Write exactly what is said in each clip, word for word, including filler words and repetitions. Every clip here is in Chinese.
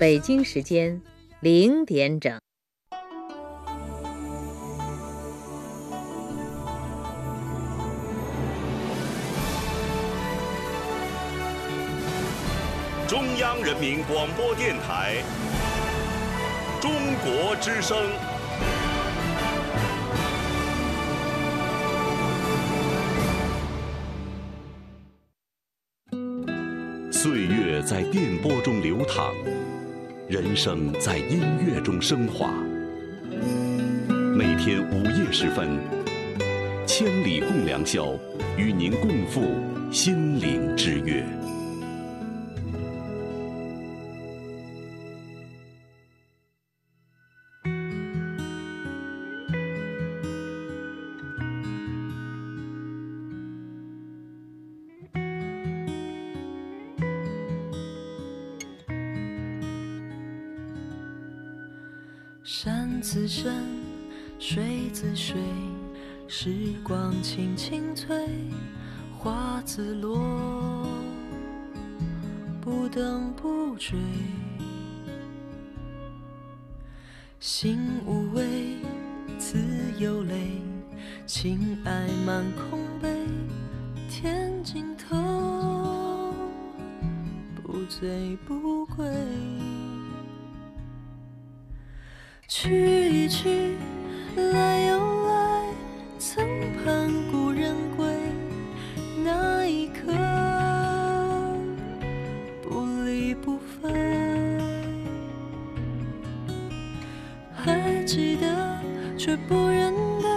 北京时间零点整。中央人民广播电台，中国之声。岁月在电波中流淌，人生在音乐中升华。每天午夜时分，千里共良宵，与您共赴心灵之约。山自山，水自水，时光轻轻催，花自落，不等不追。心无畏，自有泪，情爱满空杯，天尽头，不醉不归。去一去，来又来，曾盼故人归，那一刻不离不分。还记得却不认得，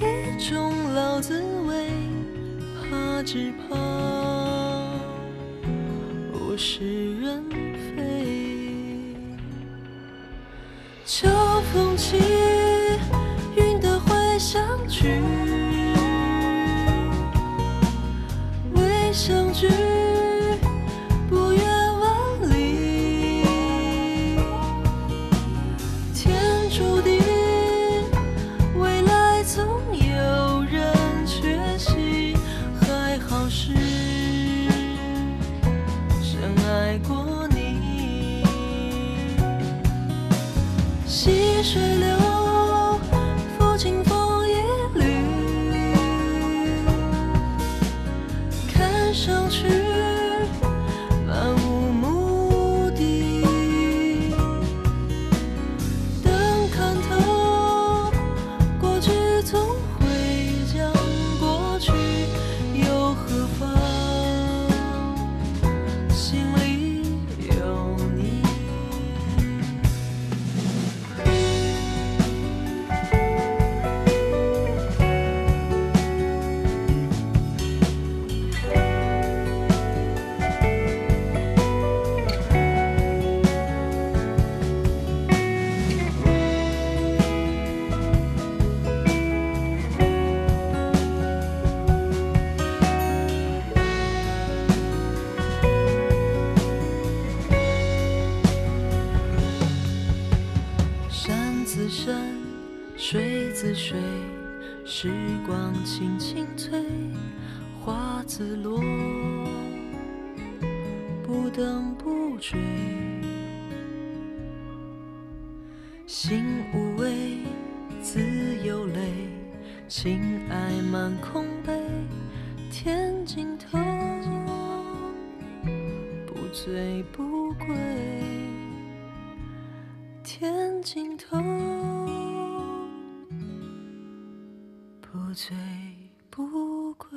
一种老滋味，怕只怕物是人非。秋风起，云的回响去，未相聚，不远万里。天注定，未来总有人缺席，还好是深爱过。细水流，抚清风一缕，看上去漫无目的。等看透，过去总会将过去，又何妨心里有你。水自水，时光轻轻催，花自落，不等不追。心无畏，自有泪，情爱满空杯，天尽头，不醉不归。天尽头，不醉不归。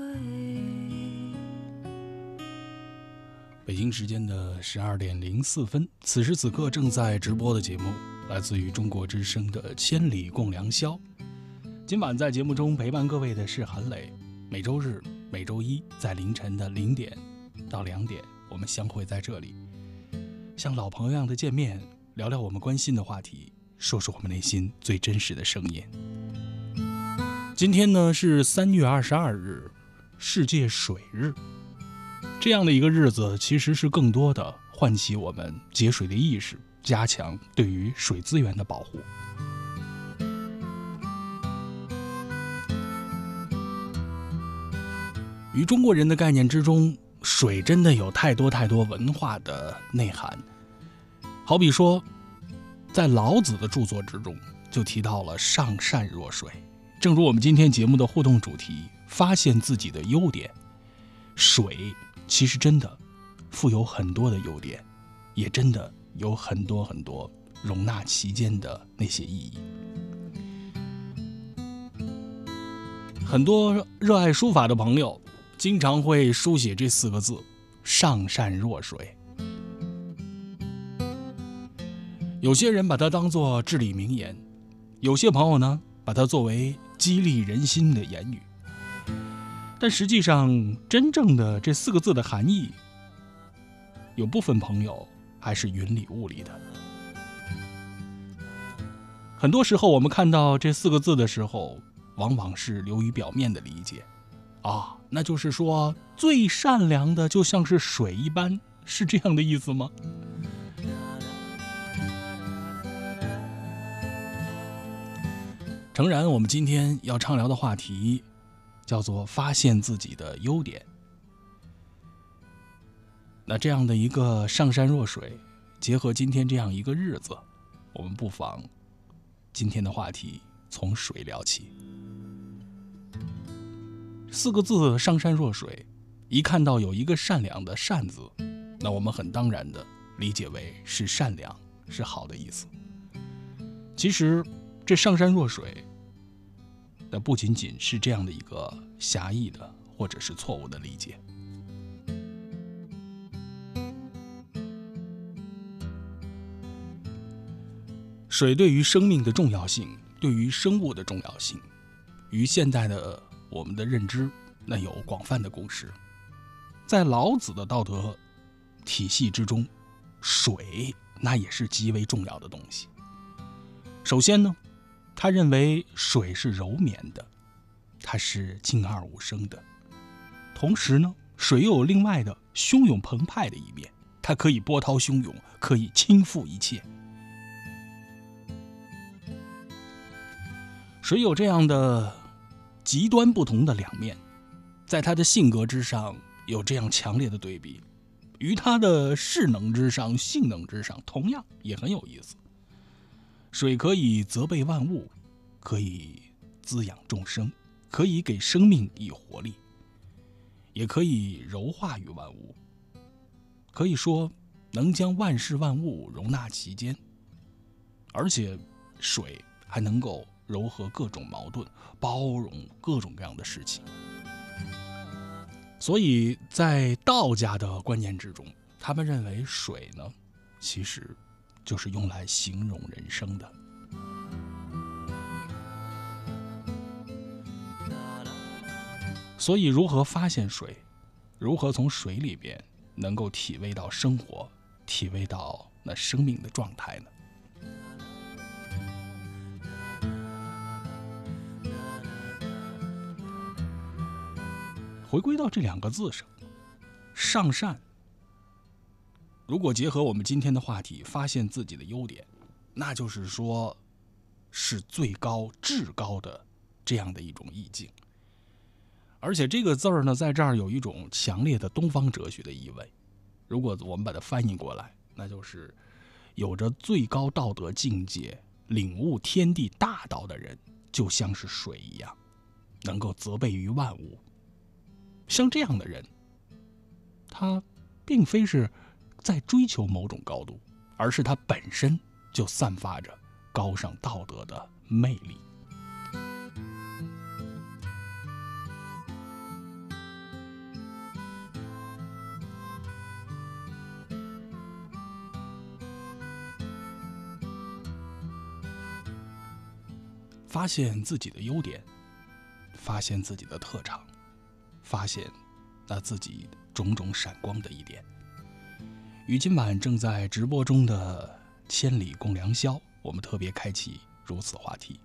北京时间的十二点零四分，此时此刻正在直播的节目来自于中国之声的《千里共良宵》。今晚在节目中陪伴各位的是韩磊，每周日、每周一在凌晨的零点到两点，我们相会在这里，像老朋友一样的见面，聊聊我们关心的话题，说说我们内心最真实的声音。今天呢是三月二十二日，世界水日。这样的一个日子，其实是更多的唤起我们节水的意识，加强对于水资源的保护。于中国人的概念之中，水真的有太多太多文化的内涵。好比说，在老子的著作之中就提到了上善若水。正如我们今天节目的互动主题，发现自己的优点，水其实真的富有很多的优点，也真的有很多很多容纳其间的那些意义。很多热爱书法的朋友经常会书写这四个字，上善若水。有些人把它当作至理名言，有些朋友呢把它作为激励人心的言语，但实际上真正的这四个字的含义，有部分朋友还是云里雾里的。很多时候我们看到这四个字的时候，往往是流于表面的理解啊，那就是说最善良的就像是水一般，是这样的意思吗？诚然，我们今天要畅聊的话题叫做发现自己的优点。那这样的一个上善若水，结合今天这样一个日子，我们不妨今天的话题从水聊起。四个字上善若水，一看到有一个善良的善字，那我们很当然的理解为是善良，是好的意思。其实这上善若水，那不仅仅是这样的一个狭义的或者是错误的理解。水对于生命的重要性，对于生物的重要性，与现代的我们的认知那有广泛的共识。在老子的道德体系之中，水那也是极为重要的东西。首先呢，他认为水是柔绵的，它是静而无声的。同时呢，水又有另外的汹涌澎湃的一面，它可以波涛汹涌，可以倾覆一切。水有这样的极端不同的两面，在他的性格之上有这样强烈的对比，于他的势能之上、性能之上，同样也很有意思。水可以责备万物，可以滋养众生，可以给生命以活力，也可以柔化于万物，可以说能将万事万物容纳其间。而且水还能够柔和各种矛盾，包容各种各样的事情。所以在道家的观念之中，他们认为水呢，其实就是用来形容人生的。所以如何发现水，如何从水里边能够体味到生活，体味到那生命的状态呢？回归到这两个字上，上善，如果结合我们今天的话题，发现自己的优点，那就是说是最高至高的这样的一种意境。而且这个字儿呢，在这儿有一种强烈的东方哲学的意味。如果我们把它翻译过来，那就是有着最高道德境界、领悟天地大道的人，就像是水一样，能够责备于万物。像这样的人，他并非是在追求某种高度，而是它本身就散发着高尚道德的魅力。发现自己的优点，发现自己的特长，发现那自己种种闪光的一点。于今晚正在直播中的千里共良宵，我们特别开启如此话题，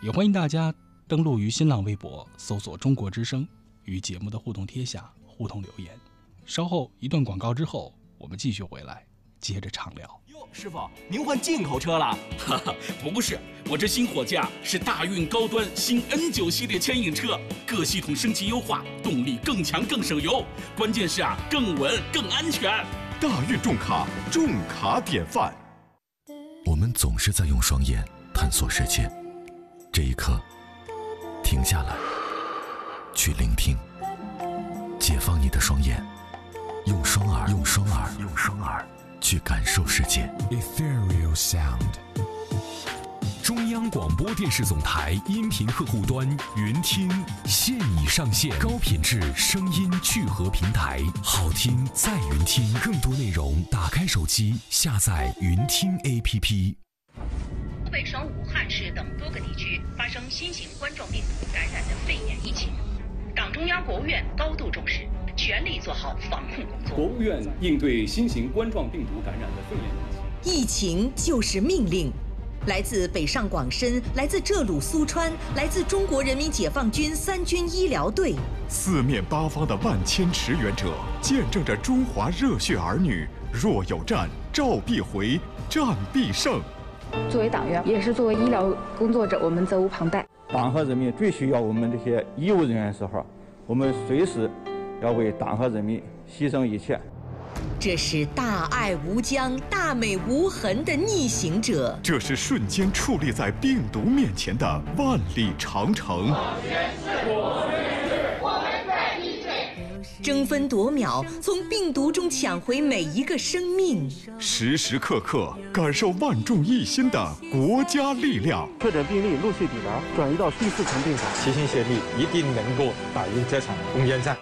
也欢迎大家登录于新浪微博，搜索中国之声，与节目的互动贴下互动留言。稍后一段广告之后，我们继续回来接着畅聊。哟，师傅，您换进口车了？哈哈，不是，我这新伙计啊，是大运高端新 N 九 系列牵引车，各系统升级优化，动力更强更省油，关键是啊，更稳更安全。大运重卡，重卡典范。我们总是在用双眼探索世界，这一刻，停下来，去聆听，解放你的双眼，用双耳，用双耳，用双耳去感受世界。Ethereal Sound。 中央广播电视总台音频客户端云听现已上线高品质声音聚合平台，好听在云听。更多内容，打开手机下载云听 A P P。湖北省武汉市等多个地区发生新型冠状病毒感染的肺炎疫情，党中央、国务院高度重视，全力做好防控工作。国务院应对新型冠状病毒感染的肺炎疫情，疫情就是命令。 来自北上广深，来自浙鲁苏川，来自中国人民解放军三军医疗队，四面八方的万千驰援者，见证着中华热血儿女若有战，召必回，战必胜。作为党员，也是作为医疗工作者，我们责无旁贷。党和人民最需要我们这些医务人员的时候，我们随时要为党和人民牺牲一切。 这是大爱无疆、大美无痕的逆行者，这是瞬间矗立在病毒面前的万里长城。我们是，我们是，我们在一队，争分夺秒，从病毒中抢回每一个生命，时时刻刻感受万众一心的国家力量。确诊病例陆续抵达，转移到第四层病房，齐心协力，一定能够打赢这场攻坚战。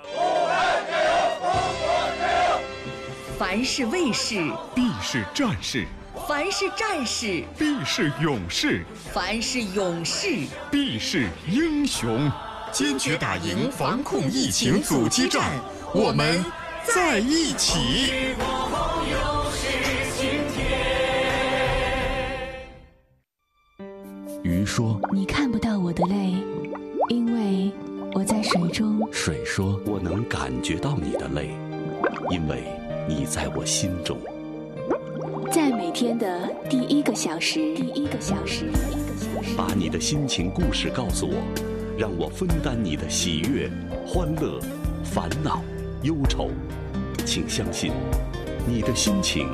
凡是卫士，必是战士；凡是战士，必是勇士；凡是勇士，必是英雄。坚决打赢防控疫情阻击战，我们在一起。鱼说：“你看不到我的泪，因为我在水中。”水说：“我能感觉到你的泪，因为。” 你在我心中，在每天的第一个小时，第一个小时，第一个小时，把你的心情故事告诉我，让我分担你的喜悦、欢乐、烦恼、忧愁。请相信，你的心情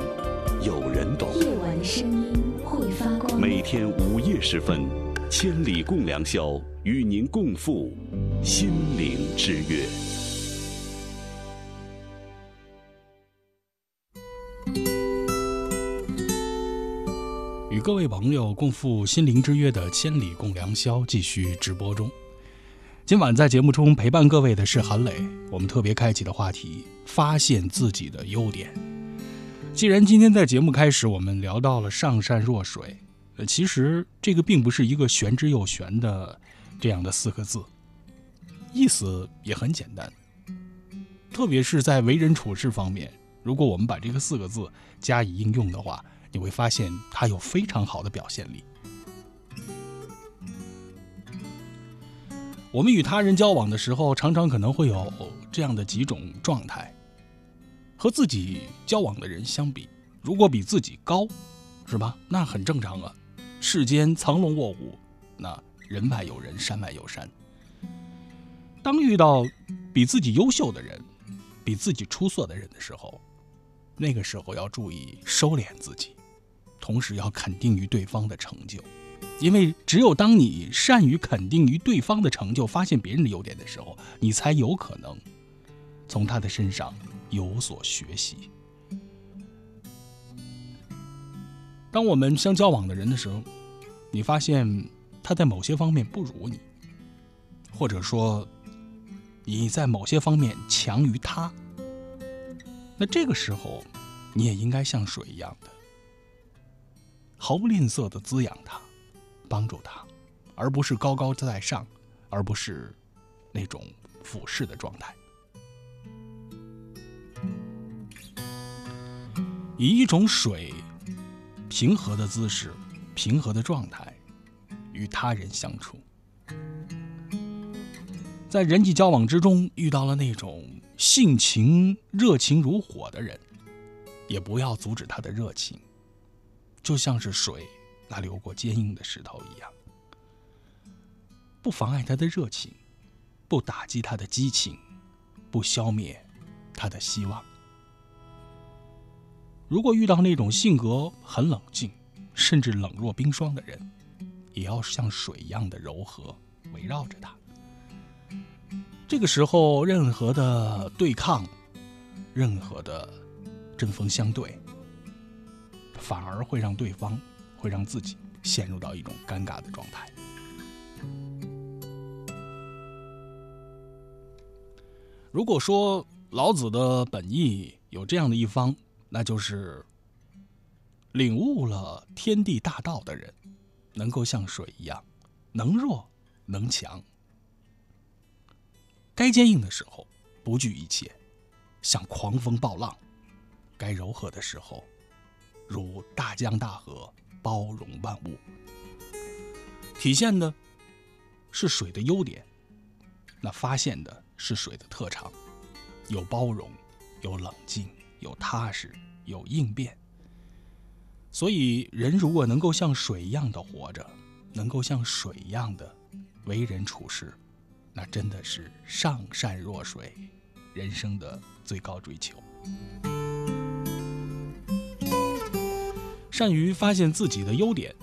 有人懂。夜晚的声音会发光。每天午夜时分，千里共良宵，与您共赴心灵之约。 与各位朋友共赴心灵之约的千里共良宵继续直播中。今晚在节目中陪伴各位的是韩磊，我们特别开启的话题：发现自己的优点。既然今天在节目开始我们聊到了上善若水，呃，其实这个并不是一个玄之又玄的这样的四个字，意思也很简单。特别是在为人处事方面，如果我们把这个四个字加以应用的话。 你会发现他有非常好的表现力。我们与他人交往的时候，常常可能会有这样的几种状态：和自己交往的人相比，如果比自己高，是吧？那很正常啊。世间藏龙卧虎，那人外有人，山外有山。当遇到比自己优秀的人、比自己出色的人的时候，那个时候要注意收敛自己。 同时要肯定于对方的成就，因为只有当你善于肯定于对方的成就，发现别人的优点的时候，你才有可能从他的身上有所学习。当我们相交往的人的时候，你发现他在某些方面不如你，或者说你在某些方面强于他，那这个时候你也应该像水一样的。 毫不吝啬地滋养他，帮助他，而不是高高在上，而不是那种俯视的状态。以一种水平和的姿势、平和的状态与他人相处，在人际交往之中遇到了那种性情热情如火的人，也不要阻止他的热情。 就像是水，那流过坚硬的石头一样，不妨碍他的热情，不打击他的激情，不消灭他的希望。如果遇到那种性格很冷静，甚至冷若冰霜的人，也要像水一样的柔和围绕着他。这个时候，任何的对抗，任何的针锋相对，反而会让对方，会让自己陷入到一种尴尬的状态。如果说老子的本意有这样的一方，那就是领悟了天地大道的人，能够像水一样，能弱能强。该坚硬的时候不惧一切，像狂风暴浪；该柔和的时候，如大江大河，包容万物。体现的是水的优点，那发现的是水的特长，有包容，有冷静，有踏实，有应变。所以人如果能够像水一样的活着，能够像水一样的为人处事，那真的是上善若水，人生的最高追求。善于发现自己的优点，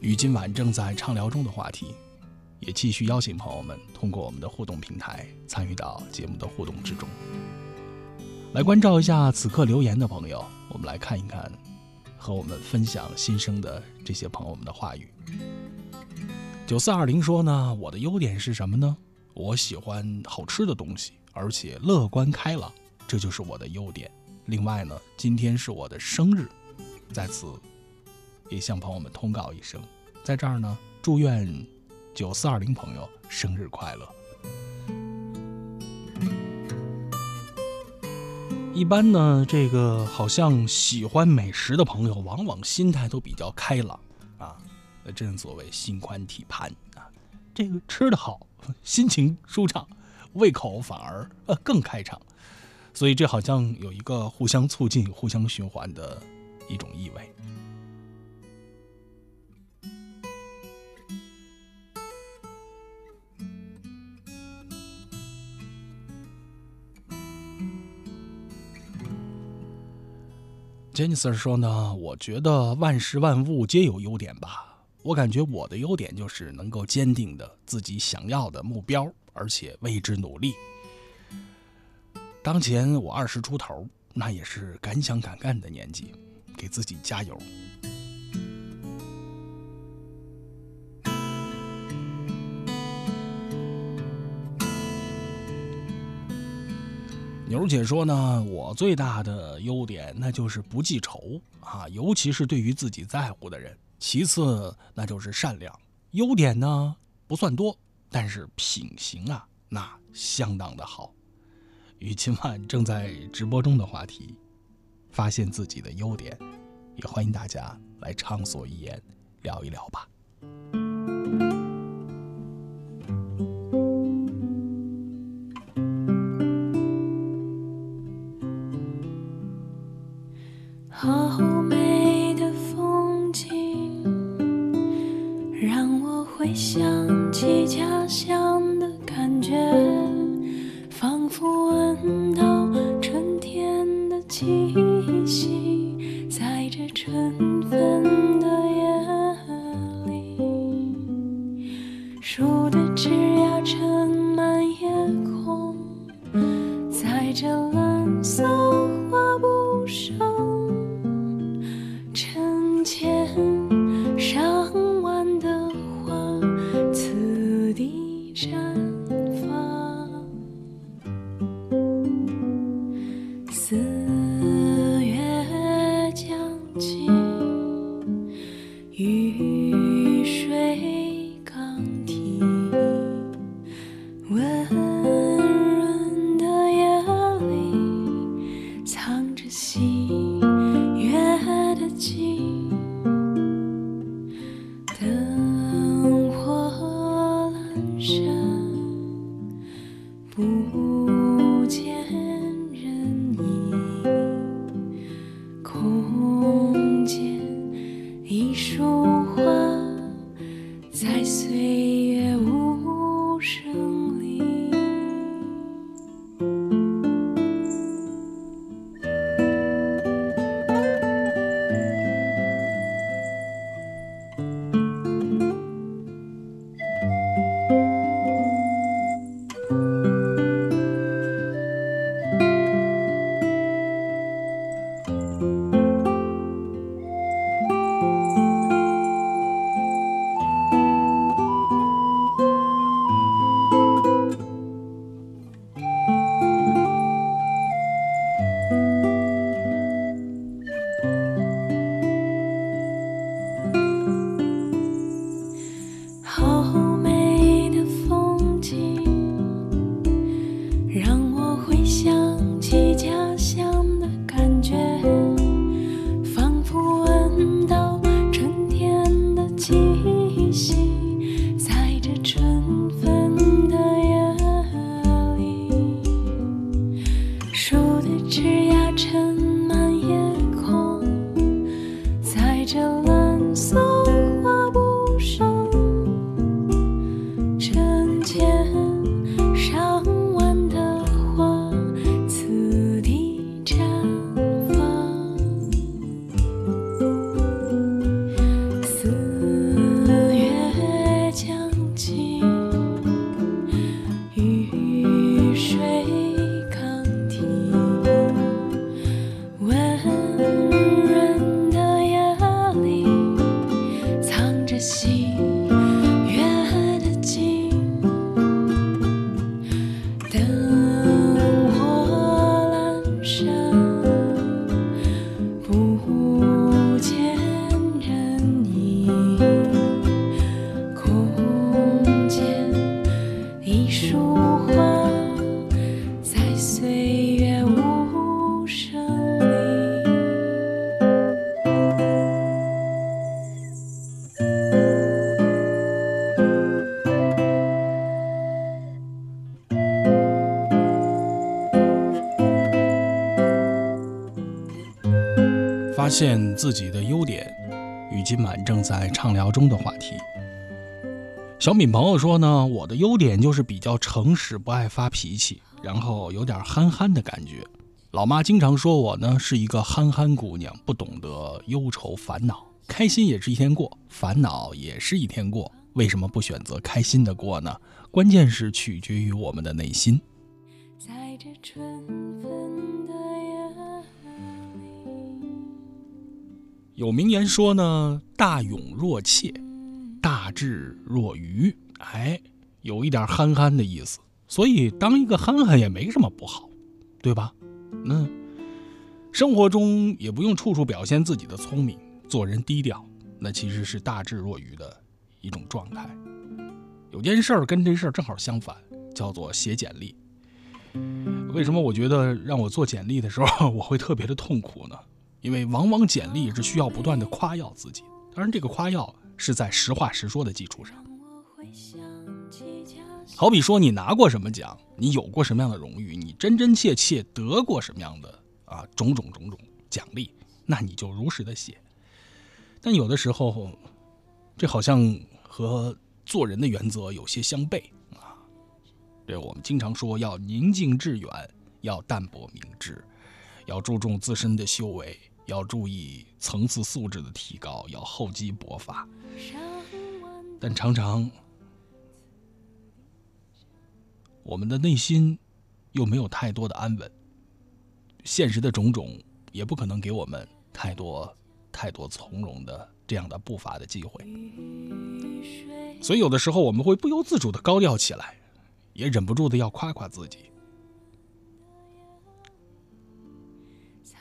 与今晚正在畅聊中的话题，也继续邀请朋友们通过我们的互动平台参与到节目的互动之中。来关照一下此刻留言的朋友，我们来看一看和我们分享心声的这些朋友们的话语。九四二零说呢，我的优点是什么呢？我喜欢好吃的东西，而且乐观开朗，这就是我的优点。另外呢，今天是我的生日，在此也向朋友们通告一声，在这儿呢，祝愿九四二零朋友生日快乐。一般呢，这个好像喜欢美食的朋友，往往心态都比较开朗啊。正所谓心宽体盘啊，这个吃得好，心情舒畅，胃口反而呃更开敞，所以这好像有一个互相促进、互相循环的一种意味。Jennifer 说呢，我觉得万事万物皆有优点吧。我感觉我的优点就是能够坚定的自己想要的目标，而且为之努力。当前我二十出头，那也是敢想敢干的年纪，给自己加油。牛姐说呢，我最大的优点那就是不记仇啊，尤其是对于自己在乎的人。其次那就是善良，优点呢不算多，但是品行啊那相当的好。与今晚正在直播中的话题，发现自己的优点，也欢迎大家来畅所欲言聊一聊吧。想起家乡的感觉，仿佛闻到春天的气息，在这春分的夜里，树的枝桠撑满夜空，在这蓝色画布上成千。着蓝色画布上成千上万的花，此地绽放。四月将近，雨水。 喜悦的景，灯火阑珊，不见人影。空间一束花，在岁月无声里。 发现自己的优点，与今晚正在畅聊中的话题。小敏朋友说呢，我的优点就是比较诚实，不爱发脾气，然后有点憨憨的感觉。老妈经常说我呢是一个憨憨姑娘，不懂得忧愁烦恼，开心也是一天过，烦恼也是一天过。为什么不选择开心的过呢？关键是取决于我们的内心。在这春分的。 有名言说呢，大勇若怯，大智若愚，哎，有一点憨憨的意思。所以当一个憨憨也没什么不好，对吧？嗯，生活中也不用处处表现自己的聪明，做人低调，那其实是大智若愚的一种状态。有件事儿跟这事儿正好相反，叫做写简历。为什么我觉得让我做简历的时候，我会特别的痛苦呢？ 因为往往简历是需要不断的夸耀自己，当然这个夸耀是在实话实说的基础上。好比说你拿过什么奖，你有过什么样的荣誉，你真真切切得过什么样的啊种种种种奖励，那你就如实的写。但有的时候，这好像和做人的原则有些相悖啊。对，我们经常说要宁静致远，要淡泊明志，要注重自身的修为。 要注意层次素质的提高，要厚积薄发，但常常我们的内心又没有太多的安稳，现实的种种也不可能给我们太多太多从容的这样的步伐的机会，所以有的时候我们会不由自主的高调起来，也忍不住的要夸夸自己。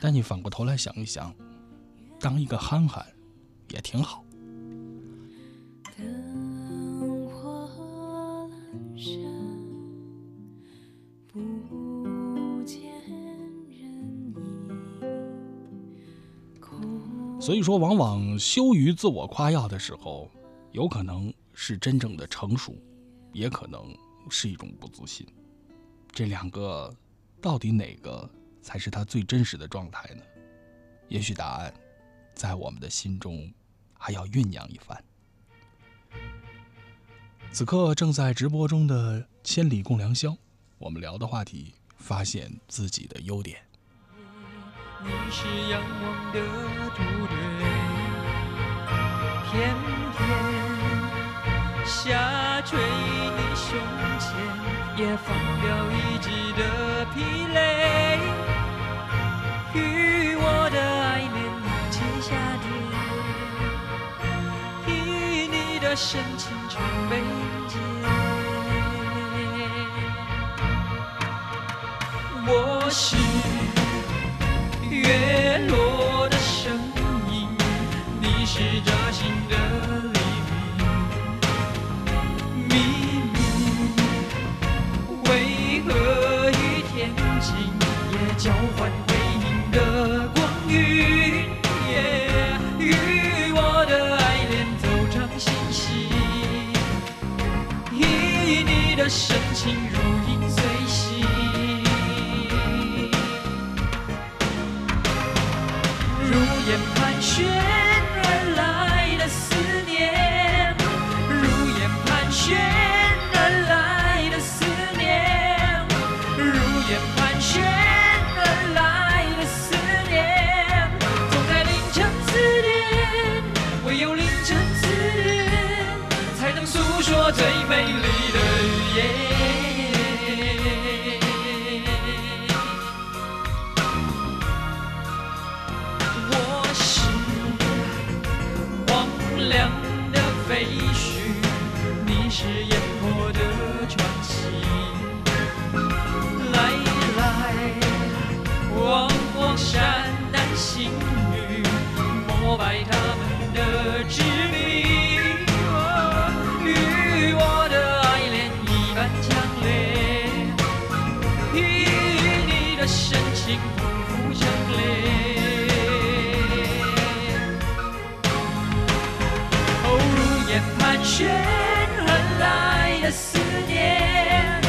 但你反过头来想一想，当一个憨憨也挺好。灯火阑珊，不见人影。所以说，往往羞于自我夸耀的时候，有可能是真正的成熟，也可能是一种不自信。这两个到底哪个？ 才是他最真实的状态呢。也许答案，在我们的心中还要酝酿一番。此刻正在直播中的《千里共良宵》，我们聊的话题：发现自己的优点。你是阳光的土堆，偏偏下坠你胸前，也放掉一季的疲累。 与我的爱恋迎接夏天，与你的深情全被迎接。我是月落的声音，你是扎心的黎明。秘密为何与天晴也交换？ 的光晕，与我的爱恋走成星系，以你的深情如影随形。如烟盘旋。旋而来的思念，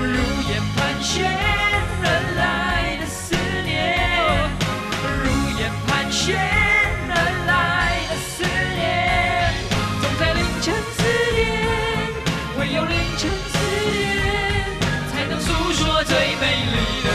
如烟盘旋而来的思念，如烟盘旋而来的思念，总在凌晨四点，唯有凌晨四点，才能诉说最美丽的。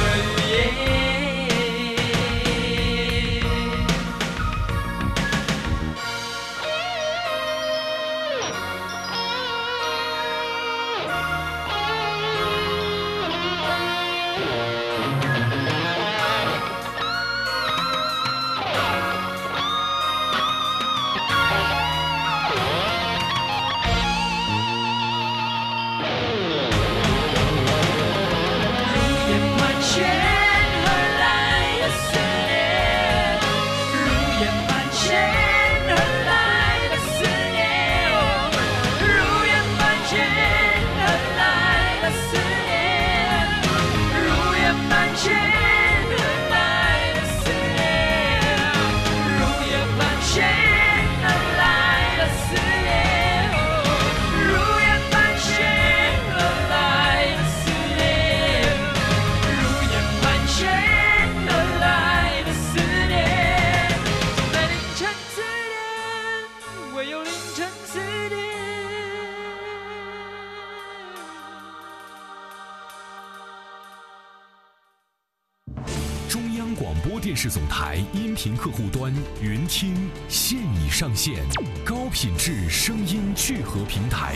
总台音频客户端云听现已上线，高品质声音聚合平台，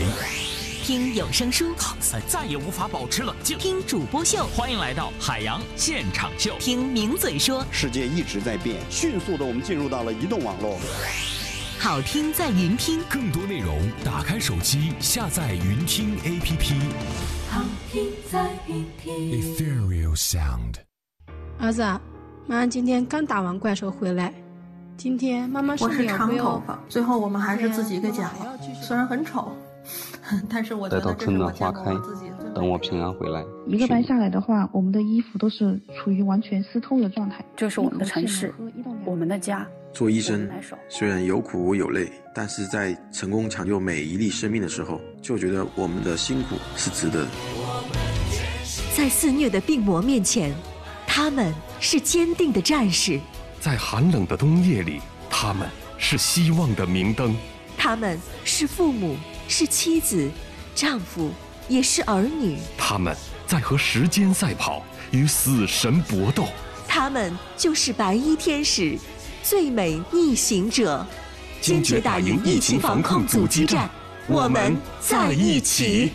听有声书，哇塞，再也无法保持冷静。听主播秀，欢迎来到海洋现场秀。听名嘴说，世界一直在变，迅速的我们进入到了移动网络。好听在云听，更多内容打开手机下载云听 A P P。好听在云听 ，Ethereal Sound。儿子。 妈，今天刚打完怪兽回来。今天妈妈是我是长头发，最后我们还是自己给剪了。虽然很丑，但是我觉得这是我见过我自己。等我平安回来。一个班下来的话，我们的衣服都是处于完全湿透的状态。这是我们的城市，我们的家。做医生虽然有苦无有累，但是在成功抢救每一粒生命的时候，就觉得我们的辛苦是值得的。在肆虐的病魔面前。 他们是坚定的战士，在寒冷的冬夜里，他们是希望的明灯。他们是父母，是妻子，丈夫，也是儿女。他们在和时间赛跑，与死神搏斗。他们就是白衣天使，最美逆行者。坚决打赢疫情防控阻击战，我们在一起。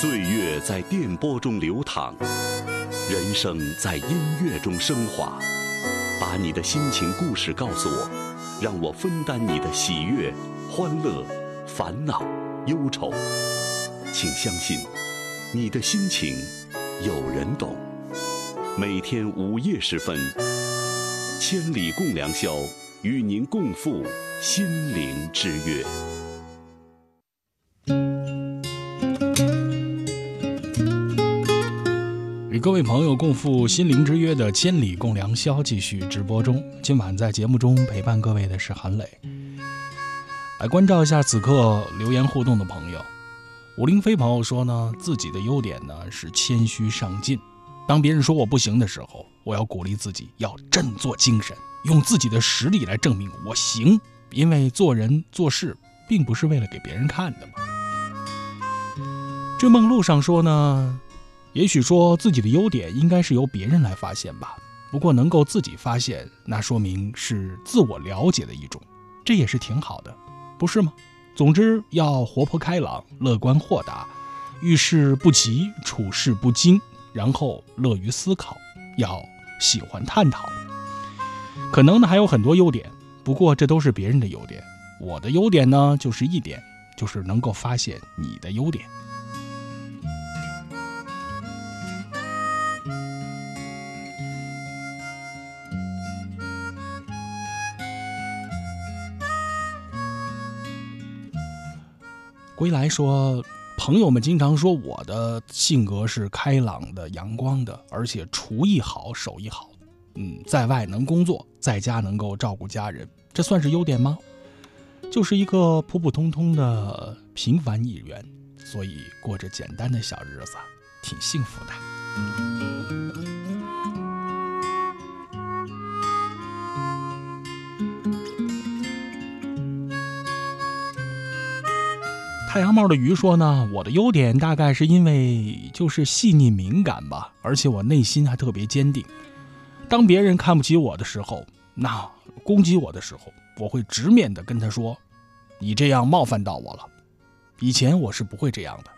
岁月在电波中流淌，人生在音乐中升华。把你的心情故事告诉我，让我分担你的喜悦、欢乐、烦恼、忧愁。请相信，你的心情有人懂。每天午夜时分，千里共良宵，与您共赴心灵之约。 各位朋友，共赴心灵之约的千里共良宵继续直播中。今晚在节目中陪伴各位的是韩磊。来关照一下此刻留言互动的朋友。吴林飞朋友说呢，自己的优点呢是谦虚上进。当别人说我不行的时候，我要鼓励自己，要振作精神，用自己的实力来证明我行。因为做人做事并不是为了给别人看的嘛。追梦路上说呢。 也许说自己的优点应该是由别人来发现吧，不过能够自己发现，那说明是自我了解的一种，这也是挺好的，不是吗？总之要活泼开朗、乐观豁达，遇事不急，处事不惊，然后乐于思考，要喜欢探讨。可能呢还有很多优点，不过这都是别人的优点。我的优点呢就是一点，就是能够发现你的优点。 归来说，朋友们经常说我的性格是开朗的、阳光的，而且厨艺好、手艺好。嗯，在外能工作，在家能够照顾家人，这算是优点吗？就是一个普普通通的平凡一员，所以过着简单的小日子，挺幸福的。太阳帽的鱼说呢，我的优点大概是因为就是细腻敏感吧，而且我内心还特别坚定。当别人看不起我的时候，那攻击我的时候，我会直面的跟他说，你这样冒犯到我了。以前我是不会这样的，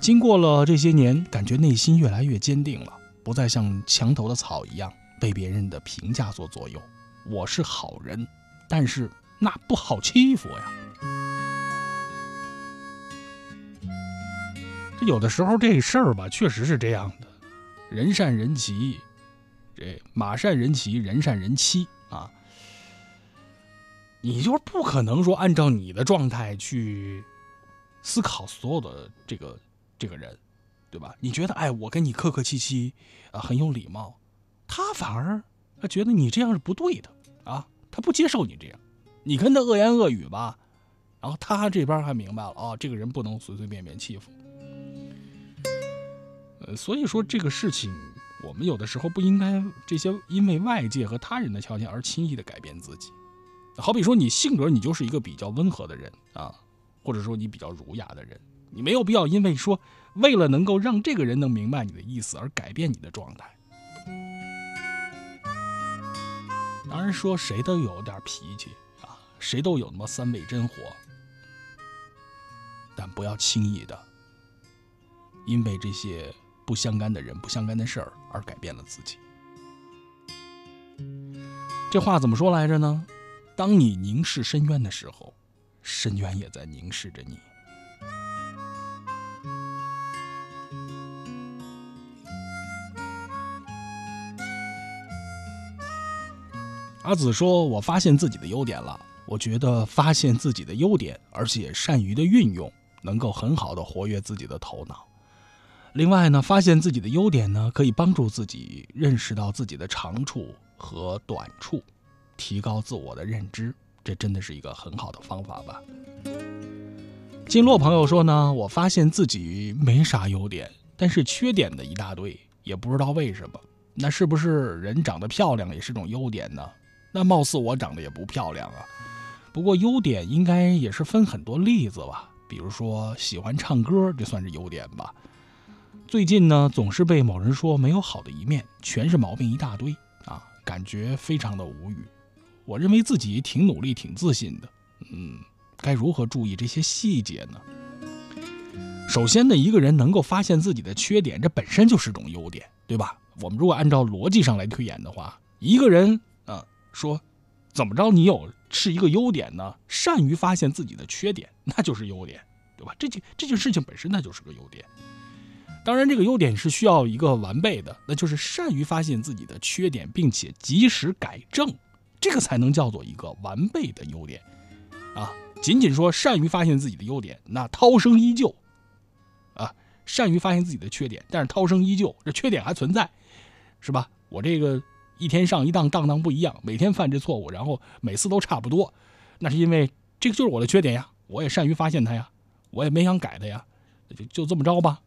经过了这些年，感觉内心越来越坚定了，不再像墙头的草一样被别人的评价所左右。我是好人，但是那不好欺负呀。这有的时候这事儿吧，确实是这样的，人善人欺，这马善人骑，人善人欺啊。你就不可能说按照你的状态去思考所有的这个这个人，对吧？你觉得哎，我跟你客客气气啊，很有礼貌，他反而他觉得你这样是不对的啊，他不接受你这样，你跟他恶言恶语吧，然后他这边还明白了啊，这个人不能随随便便欺负。呃，所以说这个事情，我们有的时候不应该这些因为外界和他人的条件而轻易的改变自己。好比说你性格，你就是一个比较温和的人啊。或者说你比较儒雅的人，你没有必要因为说为了能够让这个人能明白你的意思而改变你的状态。当然说谁都有点脾气啊，谁都有那么三味真火，但不要轻易的因为这些不相干的人、不相干的事儿而改变了自己。这话怎么说来着呢？当你凝视深渊的时候，深渊也在凝视着你。阿紫说，我发现自己的优点了，我觉得发现自己的优点，而且善于的运用，能够很好的活跃自己的头脑。另外呢，发现自己的优点呢，可以帮助自己认识到自己的长处和短处，提高自我的认知，这真的是一个很好的方法吧。金洛朋友说呢，我发现自己没啥优点，但是缺点的一大堆，也不知道为什么。那是不是人长得漂亮也是种优点呢？那貌似我长得也不漂亮啊。不过优点应该也是分很多例子吧，比如说喜欢唱歌，这算是优点吧。最近呢，总是被某人说没有好的一面，全是毛病一大堆啊，感觉非常的无语。我认为自己挺努力、挺自信的，嗯，该如何注意这些细节呢？首先呢，一个人能够发现自己的缺点，这本身就是种优点，对吧？我们如果按照逻辑上来推演的话，一个人啊，说怎么着你有是一个优点呢？善于发现自己的缺点，那就是优点，对吧？这件这件事情本身那就是个优点。当然，这个优点是需要一个完备的，那就是善于发现自己的缺点，并且及时改正。这个才能叫做一个完备的优点啊！仅仅说善于发现自己的优点，那涛声依旧啊，善于发现自己的缺点，但是涛声依旧，这缺点还存在，是吧？我这个一天上一当当当不一样，每天犯这错误，然后每次都差不多，那是因为这个就是我的缺点呀，我也善于发现它呀，我也没想改它呀，就就这么着吧。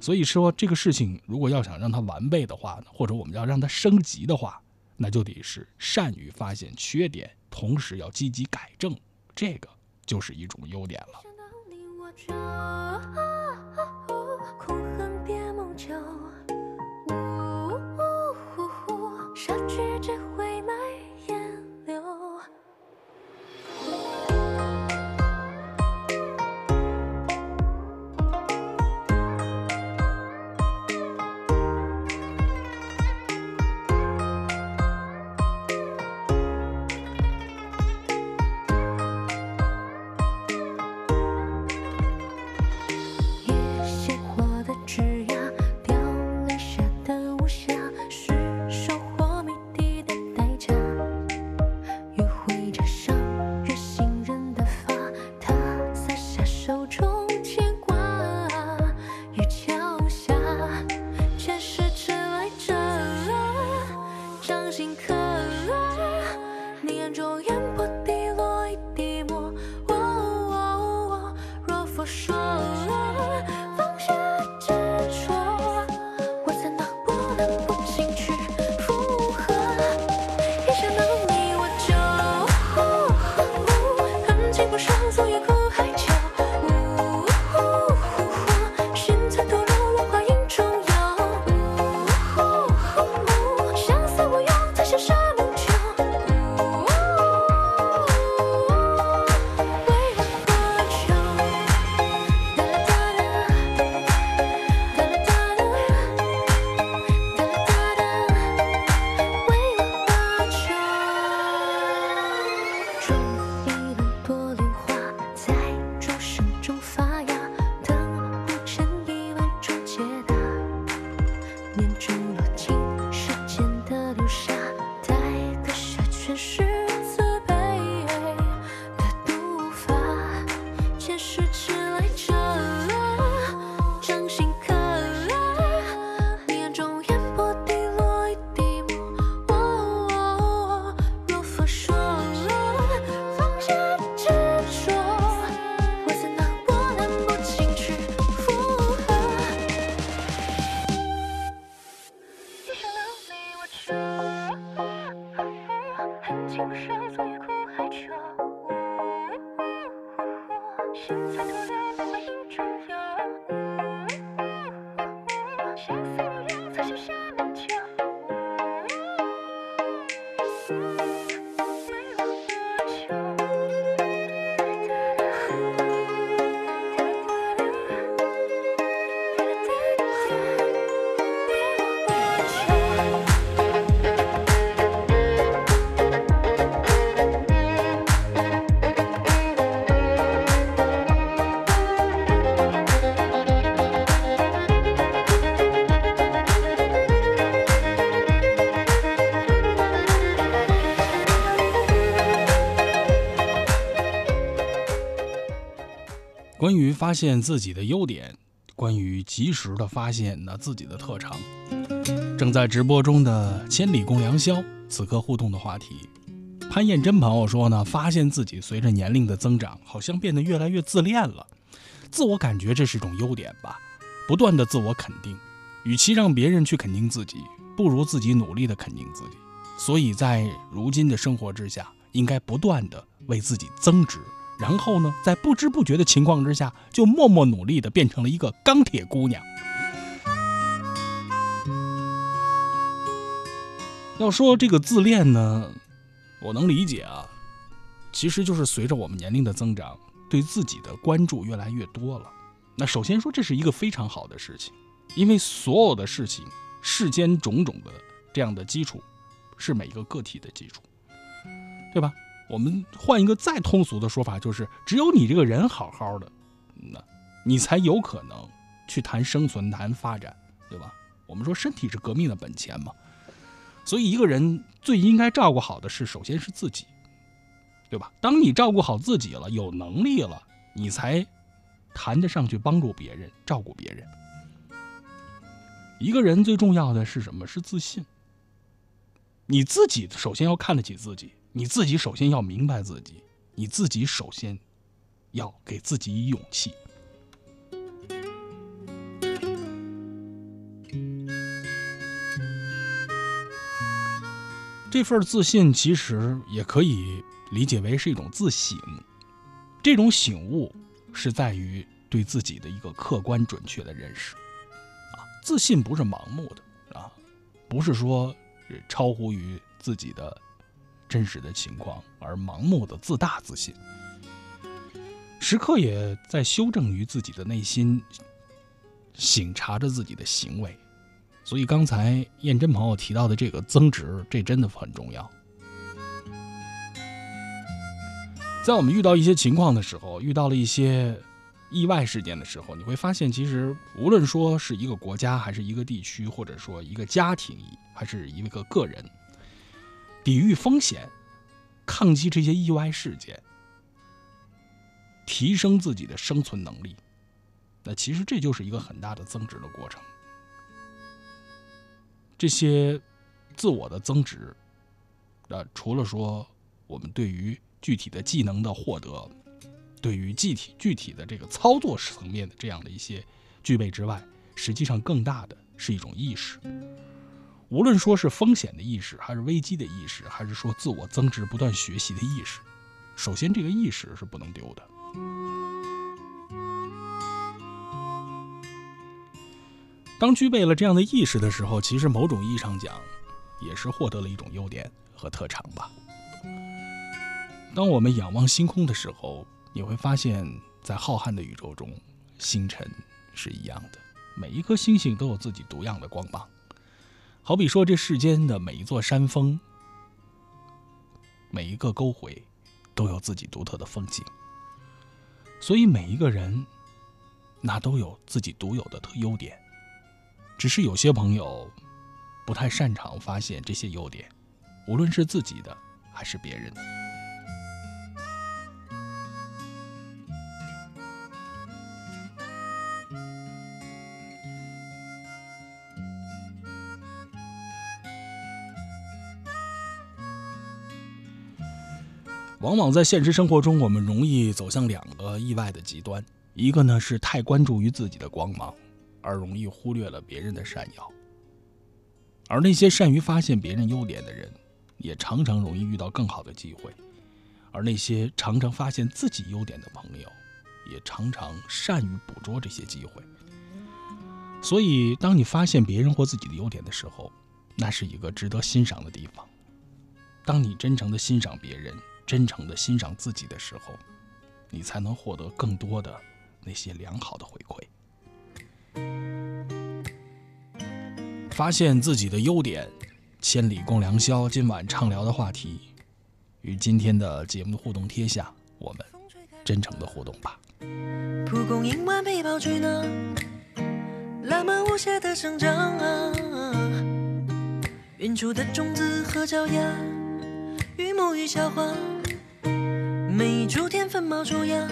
所以说这个事情如果要想让它完备的话，或者我们要让它升级的话，那就得是善于发现缺点，同时要积极改正，这个就是一种优点了。粘住了情，时间的流沙，带的沙全是自卑的毒发，前世迟来者了，掌心刻了，你眼中烟波滴落一滴墨，哦哦哦若佛说了，放下执着，我怎能波澜不惊去附和？原谅你，我这恨情不寿，昨夜苦海愁，现在徒留悲欢影中游，相思无缘，才剩下难求。没了多久，关于发现自己的优点，关于及时的发现那自己的特长，正在直播中的千里共良宵，此刻互动的话题，潘燕珍朋友说呢，发现自己随着年龄的增长，好像变得越来越自恋了，自我感觉这是种优点吧，不断的自我肯定，与其让别人去肯定自己，不如自己努力的肯定自己，所以在如今的生活之下，应该不断的为自己增值。然后呢，在不知不觉的情况之下，就默默努力的变成了一个钢铁姑娘。要说这个自恋呢，我能理解啊，其实就是随着我们年龄的增长，对自己的关注越来越多了。那首先说，这是一个非常好的事情，因为所有的事情，世间种种的这样的基础，是每一个个体的基础，对吧？我们换一个再通俗的说法，就是只有你这个人好好的，那你才有可能去谈生存、谈发展，对吧？我们说身体是革命的本钱嘛，所以一个人最应该照顾好的是，首先是自己，对吧？当你照顾好自己了，有能力了，你才谈得上去帮助别人、照顾别人。一个人最重要的是什么？是自信。你自己首先要看得起自己。你自己首先要明白自己，你自己首先要给自己以勇气。这份自信其实也可以理解为是一种自省，这种醒悟是在于对自己的一个客观准确的认识。啊，自信不是盲目的啊，不是说超乎于自己的真实的情况而盲目的自大自信，时刻也在修正于自己的内心，省察着自己的行为。所以刚才燕真朋友提到的这个增值，这真的很重要。在我们遇到一些情况的时候，遇到了一些意外事件的时候，你会发现其实无论说是一个国家还是一个地区，或者说一个家庭还是一个个人，抵御风险，抗击这些意外事件，提升自己的生存能力，那其实这就是一个很大的增值的过程。这些自我的增值，那除了说我们对于具体的技能的获得，对于具体具体的这个操作层面的这样的一些具备之外，实际上更大的是一种意识。无论说是风险的意识，还是危机的意识，还是说自我增值、不断学习的意识，首先这个意识是不能丢的。当具备了这样的意识的时候，其实某种意义上讲，也是获得了一种优点和特长吧。当我们仰望星空的时候，你会发现在浩瀚的宇宙中，星辰是一样的，每一颗星星都有自己独样的光芒。好比说，这世间的每一座山峰，每一个沟回，都有自己独特的风景。所以每一个人，那都有自己独有的优点，只是有些朋友不太擅长发现这些优点，无论是自己的还是别人的。往往在现实生活中，我们容易走向两个意外的极端，一个呢是太关注于自己的光芒，而容易忽略了别人的闪耀。而那些善于发现别人优点的人，也常常容易遇到更好的机会，而那些常常发现自己优点的朋友，也常常善于捕捉这些机会。所以当你发现别人或自己的优点的时候，那是一个值得欣赏的地方。当你真诚地欣赏别人，真诚地欣赏自己的时候，你才能获得更多的那些良好的回馈。发现自己的优点，千里共良宵，今晚畅聊的话题与今天的节目互动贴下，我们真诚的互动吧。蒲公英完美宝具呢，浪漫无邪的生长啊，远处的种子和脚丫，雨幕与小花，每一株天分冒出芽，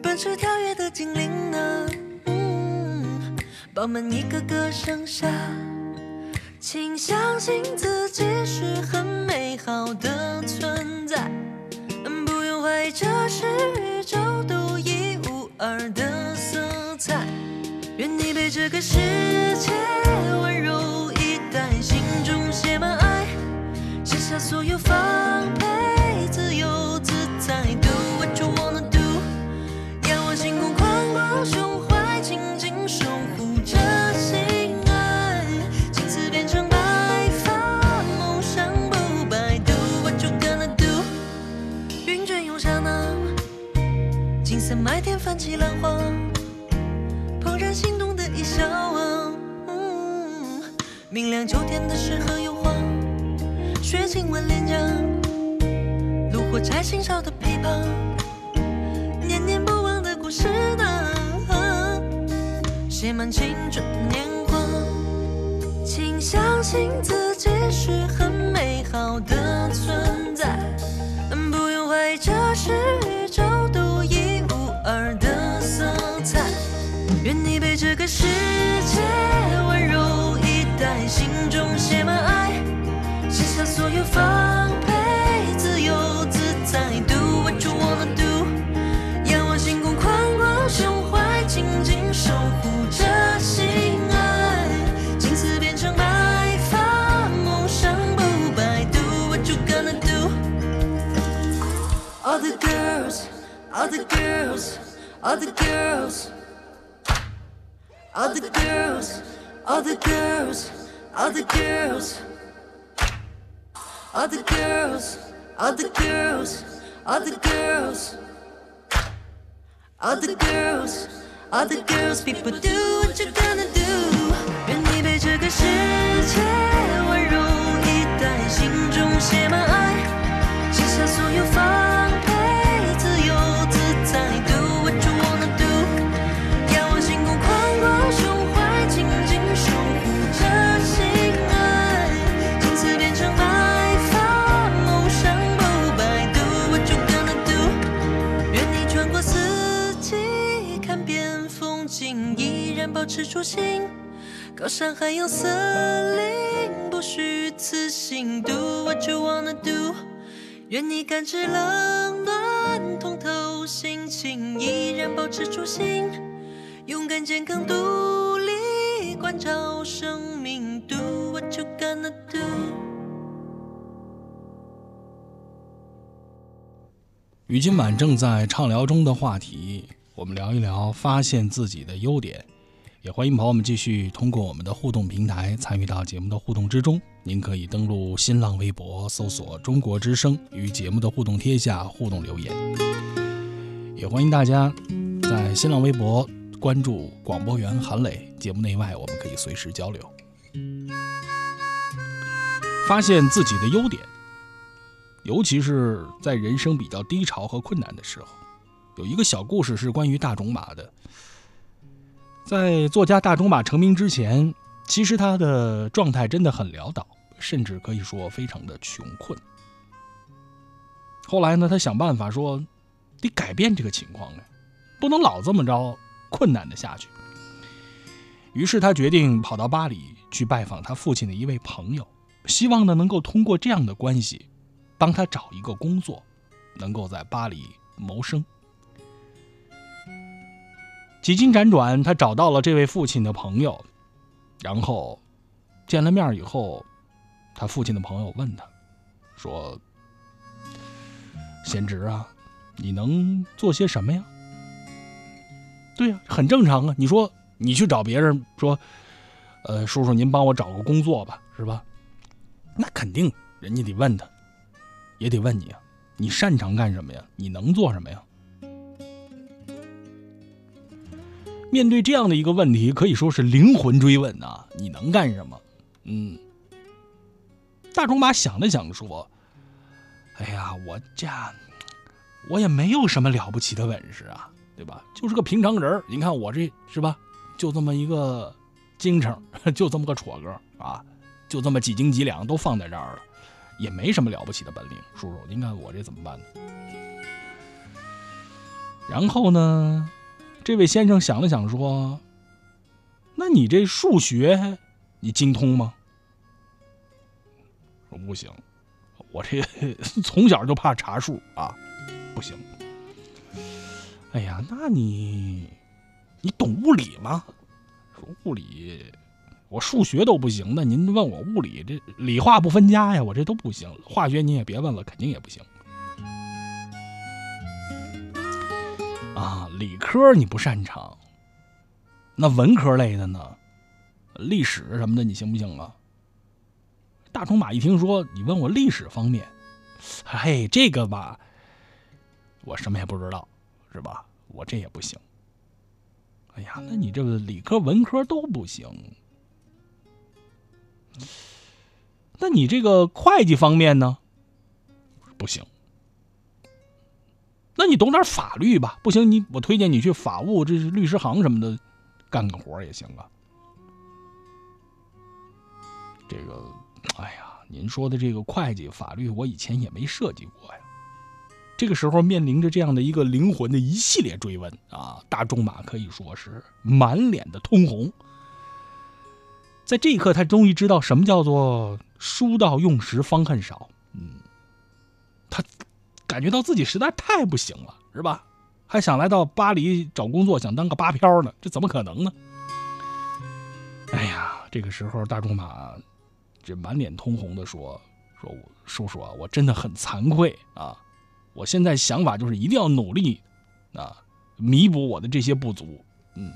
奔驰跳跃的精灵啊，宝们一个个剩下，请相信自己是很美好的存在，不用怀疑这是宇宙独一无二的色彩。愿你被这个世界温柔以待，心中写满爱，卸下所有防备，自由自在。Do what you wanna do， 仰望星空，狂暴胸怀，紧紧守护。麦田泛起浪花，怦然心动的一笑啊，嗯、明亮秋天的诗和油画，雪亲吻脸颊，炉火柴心烧的琵琶，念念不忘的故事啊，写满青春年华。请相信自己是很美好的存在，不用怀疑这是宇宙独一儿的色彩。愿你被这个世界温柔以待，心中写满爱，卸下所有防备，自由自在。Do what you wanna do， 仰望星空，宽广胸怀，紧紧守护着心爱，青丝变成白发，梦想不败。Do what you gonna do。 All the girls，All the girls, all the girls, all the girls, all the girls, all the girls, all the girls, all the girls, all the girls, all the girls, all the girls, people do what you're gonna do。 愿你被这个世界温柔以待，心中写满爱，卸下所有防备。保持初心，高山海洋森林，不虚此行。Do what you wanna do， 愿你感知冷暖，通透心情，依然保持初心，勇敢健康独立，关照生命。Do what you gonna do。 与今晚正在畅聊中的话题，我们聊一聊发现自己的优点。也欢迎朋友们继续通过我们的互动平台参与到节目的互动之中，您可以登录新浪微博搜索中国之声，与节目的互动贴下互动留言。也欢迎大家在新浪微博关注广播员韩磊，节目内外我们可以随时交流。发现自己的优点，尤其是在人生比较低潮和困难的时候。有一个小故事是关于大种马的。在作家大仲马成名之前，其实他的状态真的很潦倒，甚至可以说非常的穷困。后来呢，他想办法说得改变这个情况啊，不能老这么着困难的下去。于是他决定跑到巴黎去拜访他父亲的一位朋友，希望呢能够通过这样的关系帮他找一个工作，能够在巴黎谋生。几经辗转，他找到了这位父亲的朋友，然后见了面以后，他父亲的朋友问他说，贤侄啊，你能做些什么呀？对呀、啊，很正常啊，你说你去找别人说，呃，叔叔您帮我找个工作吧，是吧？那肯定人家得问他，也得问你啊，你擅长干什么呀？你能做什么呀？面对这样的一个问题，可以说是灵魂追问啊！你能干什么？嗯，大仲马想了想说：“哎呀，我这我也没有什么了不起的本事啊，对吧？就是个平常人。你看我这是吧？就这么一个京城，就这么个矬哥啊，就这么几斤几两都放在这儿了，也没什么了不起的本领。叔叔，您看我这怎么办呢？”然后呢？这位先生想了想说，那你这数学你精通吗？说不行，我这从小就怕查数啊，不行。哎呀，那你你懂物理吗？说物理我数学都不行的，您问我物理，这理化不分家呀，我这都不行，化学您也别问了，肯定也不行。啊，理科你不擅长，那文科类的呢？历史什么的你行不行啊？大仲马一听说你问我历史方面，哎，这个吧，我什么也不知道，是吧？我这也不行。哎呀，那你这个理科文科都不行，那你这个会计方面呢？不行。那你懂点法律吧，不行你我推荐你去法务，这是律师行什么的干个活也行啊。这个哎呀，您说的这个会计法律我以前也没涉及过呀。这个时候面临着这样的一个灵魂的一系列追问啊，大仲马可以说是满脸的通红。在这一刻他终于知道什么叫做书到用时方恨少。嗯，他感觉到自己实在太不行了，是吧？还想来到巴黎找工作，想当个八漂呢，这怎么可能呢？哎呀，这个时候大仲马这满脸通红的说：“说我叔叔啊，我真的很惭愧啊！我现在想法就是一定要努力啊，弥补我的这些不足。嗯，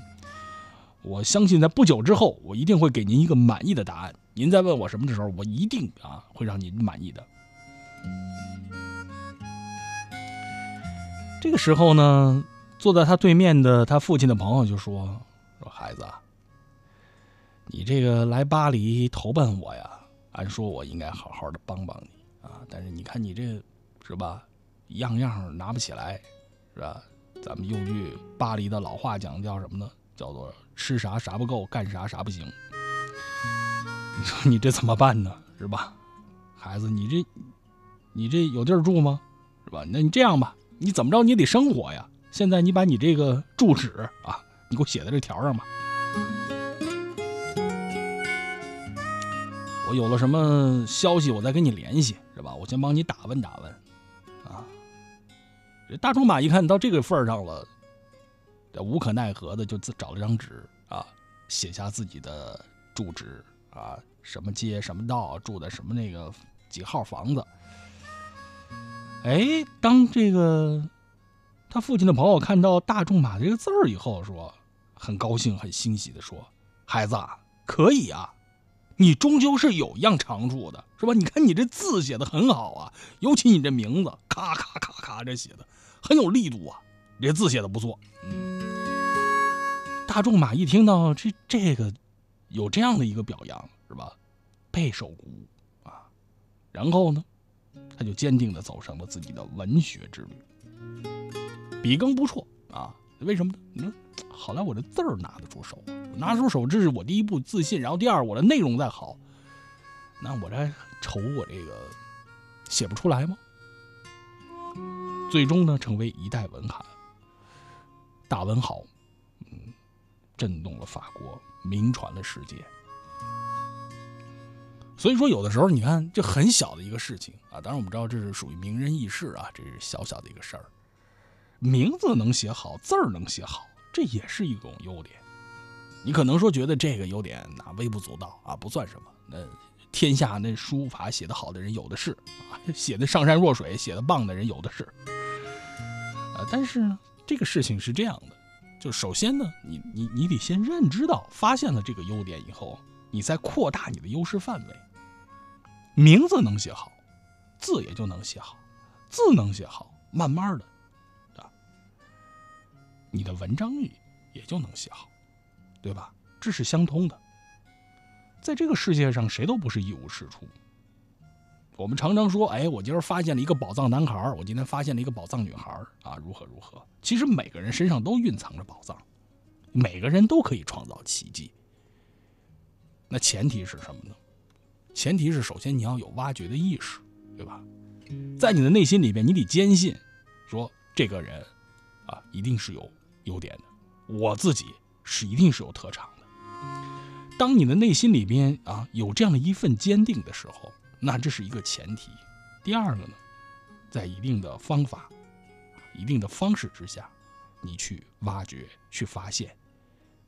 我相信在不久之后，我一定会给您一个满意的答案。您在问我什么的时候，我一定啊会让您满意的。”这个时候呢，坐在他对面的他父亲的朋友就说：“说孩子啊，你这个来巴黎投奔我呀，按说我应该好好的帮帮你啊，但是你看你这是吧，样样拿不起来，是吧？咱们用句巴黎的老话讲，叫什么呢？叫做吃啥啥不够，干啥啥不行。你说你这怎么办呢？是吧？孩子，你这你这有地儿住吗？是吧？那你这样吧。”你怎么着你得生活呀，现在你把你这个住址啊你给我写在这条上吧，我有了什么消息我再跟你联系，是吧？我先帮你打问打问啊。这大仲马一看到这个份上了，这无可奈何的就自找了张纸啊，写下自己的住址啊，什么街什么道，住在什么那个几号房子。哎，当这个他父亲的朋友看到大仲马这个字儿以后说，很高兴很欣喜的说，孩子啊，可以啊，你终究是有样长处的，是吧？你看你这字写的很好啊，尤其你这名字咔咔咔咔这写的很有力度啊，你这字写的不错。嗯，大仲马一听到这这个有这样的一个表扬，是吧？备受鼓舞啊，然后呢他就坚定地走上了自己的文学之旅，笔耕不辍啊，为什么呢？好在我这字儿拿得出手，拿出手，这是我第一步自信。然后第二，我的内容再好，那我再愁我这个写不出来吗？最终呢，成为一代文豪，大文豪，嗯，震动了法国，名传了世界。所以说，有的时候你看，这很小的一个事情啊，当然我们知道这是属于名人轶事啊，这是小小的一个事儿。名字能写好，字儿能写好，这也是一种优点。你可能说觉得这个优点那微不足道啊，不算什么。那天下那书法写得好的人有的是啊，写得上善若水、写得棒的人有的是。啊，但是呢，这个事情是这样的，就首先呢，你你你得先认知到，发现了这个优点以后，你再扩大你的优势范围。名字能写好，字也就能写好，字能写好，慢慢的，啊，你的文章也也就能写好，对吧？这是相通的。在这个世界上，谁都不是一无是处。我们常常说，哎，我今儿发现了一个宝藏男孩，我今天发现了一个宝藏女孩啊，如何如何。其实每个人身上都蕴藏着宝藏，每个人都可以创造奇迹。那前提是什么呢？前提是，首先你要有挖掘的意识，对吧？在你的内心里边，你得坚信，说这个人，啊，一定是有优点的，我自己是一定是有特长的。当你的内心里边啊有这样的一份坚定的时候，那这是一个前提。第二个呢，在一定的方法、一定的方式之下，你去挖掘、去发现，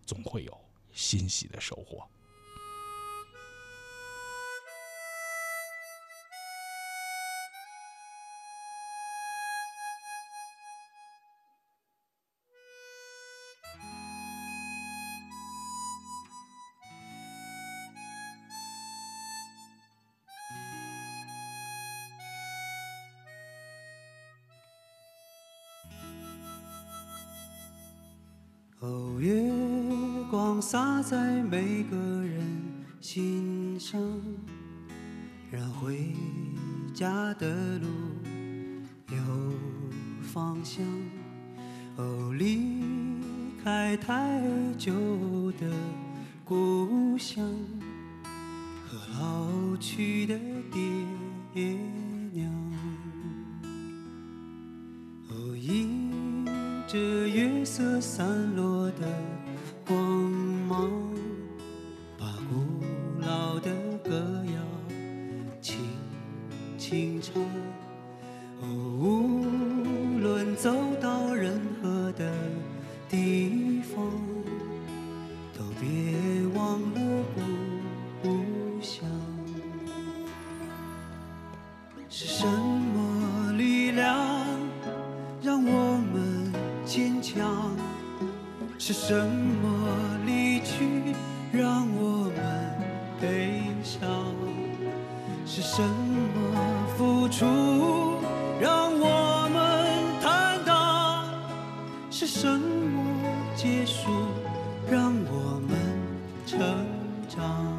总会有欣喜的收获。哦，月光洒在每个人心上，让回家的路有方向。哦，离开太久的故乡和老去的爹娘。哦，迎着月色散落的光芒，把古老的歌谣轻轻唱。哦，无论走到任何的地方，都别忘了故乡。是什么力量让我们坚强？是什么离去让我们悲伤？是什么付出让我们坦荡？是什么结束让我们成长？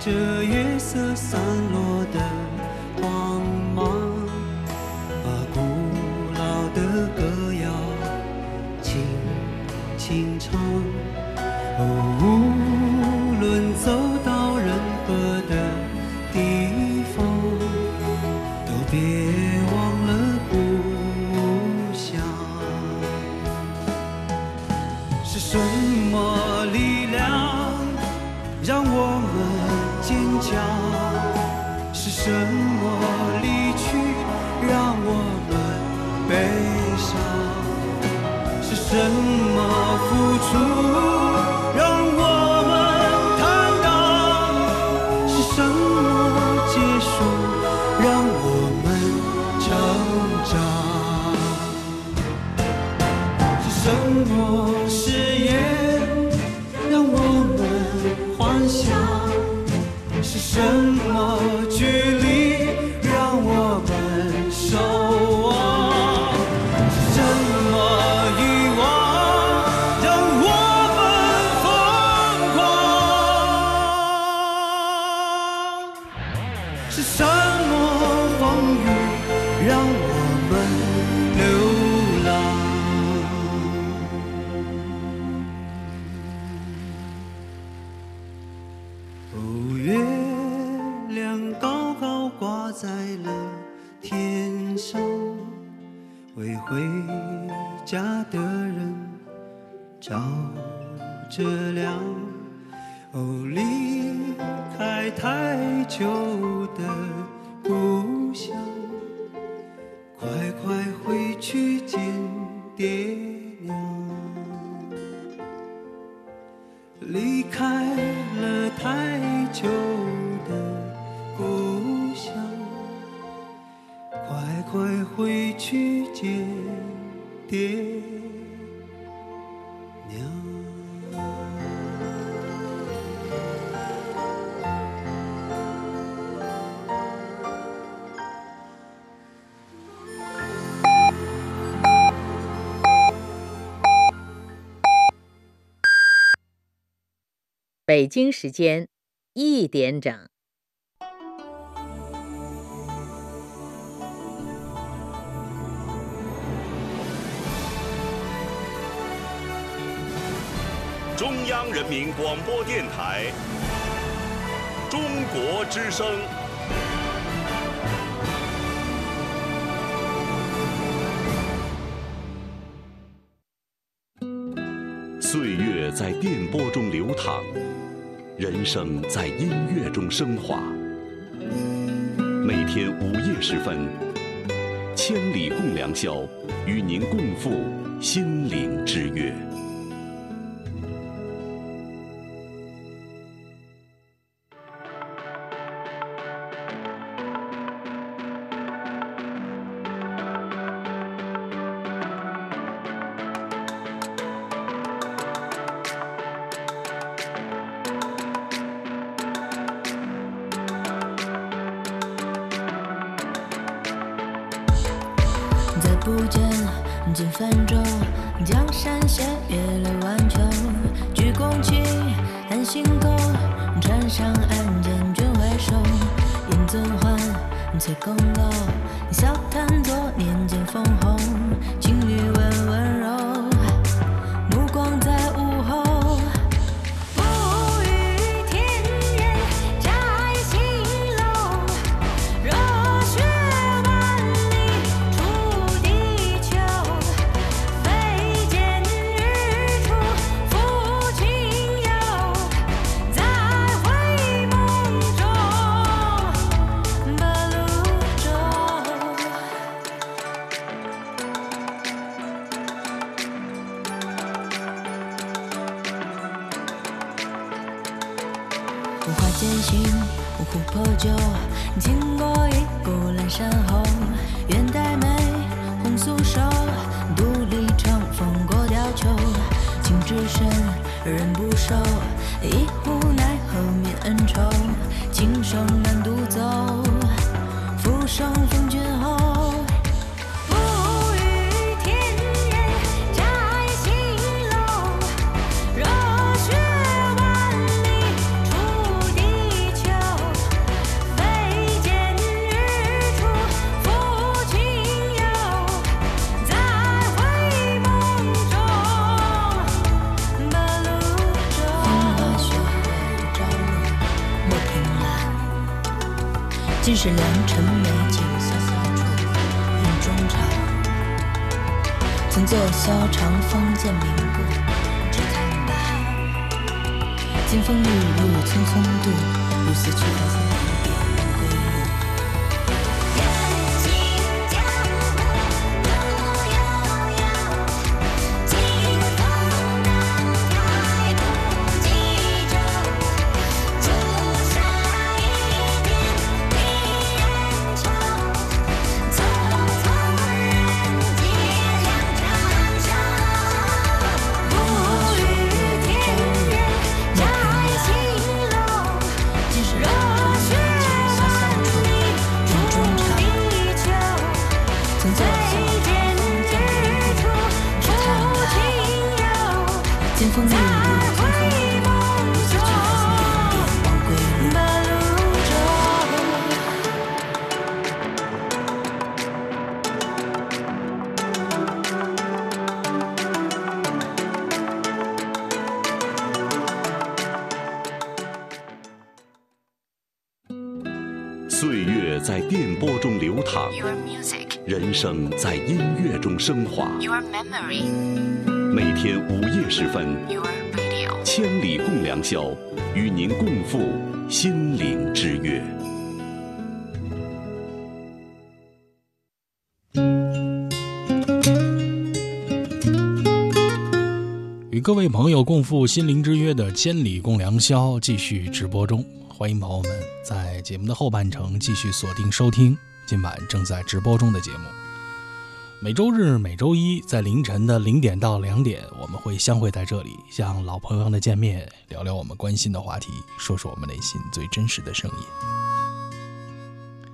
这月色散落的光芒，把古老的歌谣轻轻唱。哦，无论走到任何的地方，都别忘了故乡。让我们坚强。是什么离去让我们悲伤？是什么付出让我们坦荡？是什么结束让我们成长？是什么誓言？ 是什么距离让我们守望？是什么遗忘让我们疯狂？是什么风雨让我们流浪？哦，月。 高高挂在了天上，为回家的人照着亮。哦，离开太久的故乡，快快回去见爹娘。离开了太久的。 故乡，快快回去见爹娘。 北京时间一点整。 中央人民广播电台《中国之声》岁月在电波中流淌，人生在音乐中升华。每天午夜时分，千里共良宵，与您共赴心灵之约。 尽是良辰美景，潇潇处云中潮。曾坐萧长风见明故，只看罢。清风里如我匆匆度，如死去的千年归在电波中流淌， Your music. 人生在音乐中升华。Your memory. 每天午夜时分， Your radio. 千里共良宵，与您共赴心灵之约。与各位朋友共赴心灵之约的千里共良宵继续直播中。欢迎朋友们在节目的后半程继续锁定收听今晚正在直播中的节目。每周日每周一在凌晨的零点到两点，我们会相会在这里，像老朋友的见面，聊聊我们关心的话题，说说我们内心最真实的声音。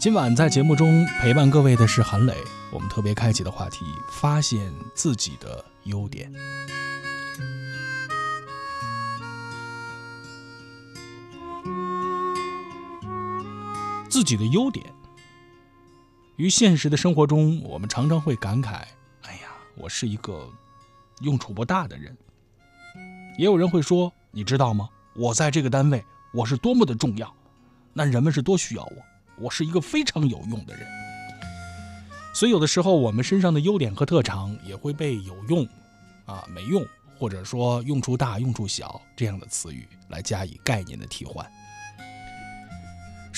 今晚在节目中陪伴各位的是韩磊，我们特别开启的话题，发现自己的优点。自己的优点，于现实的生活中，我们常常会感慨，哎呀，我是一个用处不大的人。也有人会说，你知道吗，我在这个单位我是多么的重要，那人们是多需要我，我是一个非常有用的人。所以有的时候我们身上的优点和特长也会被有用啊、没用，或者说用处大用处小这样的词语来加以概念的替换。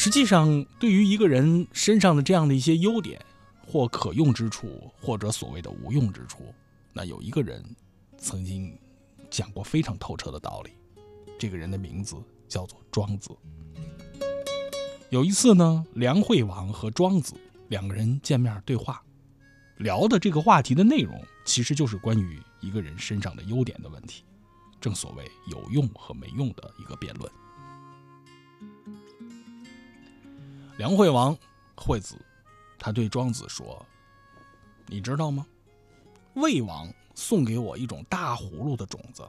实际上，对于一个人身上的这样的一些优点，或可用之处，或者所谓的无用之处，那有一个人曾经讲过非常透彻的道理，这个人的名字叫做庄子。有一次呢，梁惠王和庄子两个人见面对话，聊的这个话题的内容其实就是关于一个人身上的优点的问题，正所谓有用和没用的一个辩论。梁惠王惠子，他对庄子说，你知道吗，魏王送给我一种大葫芦的种子，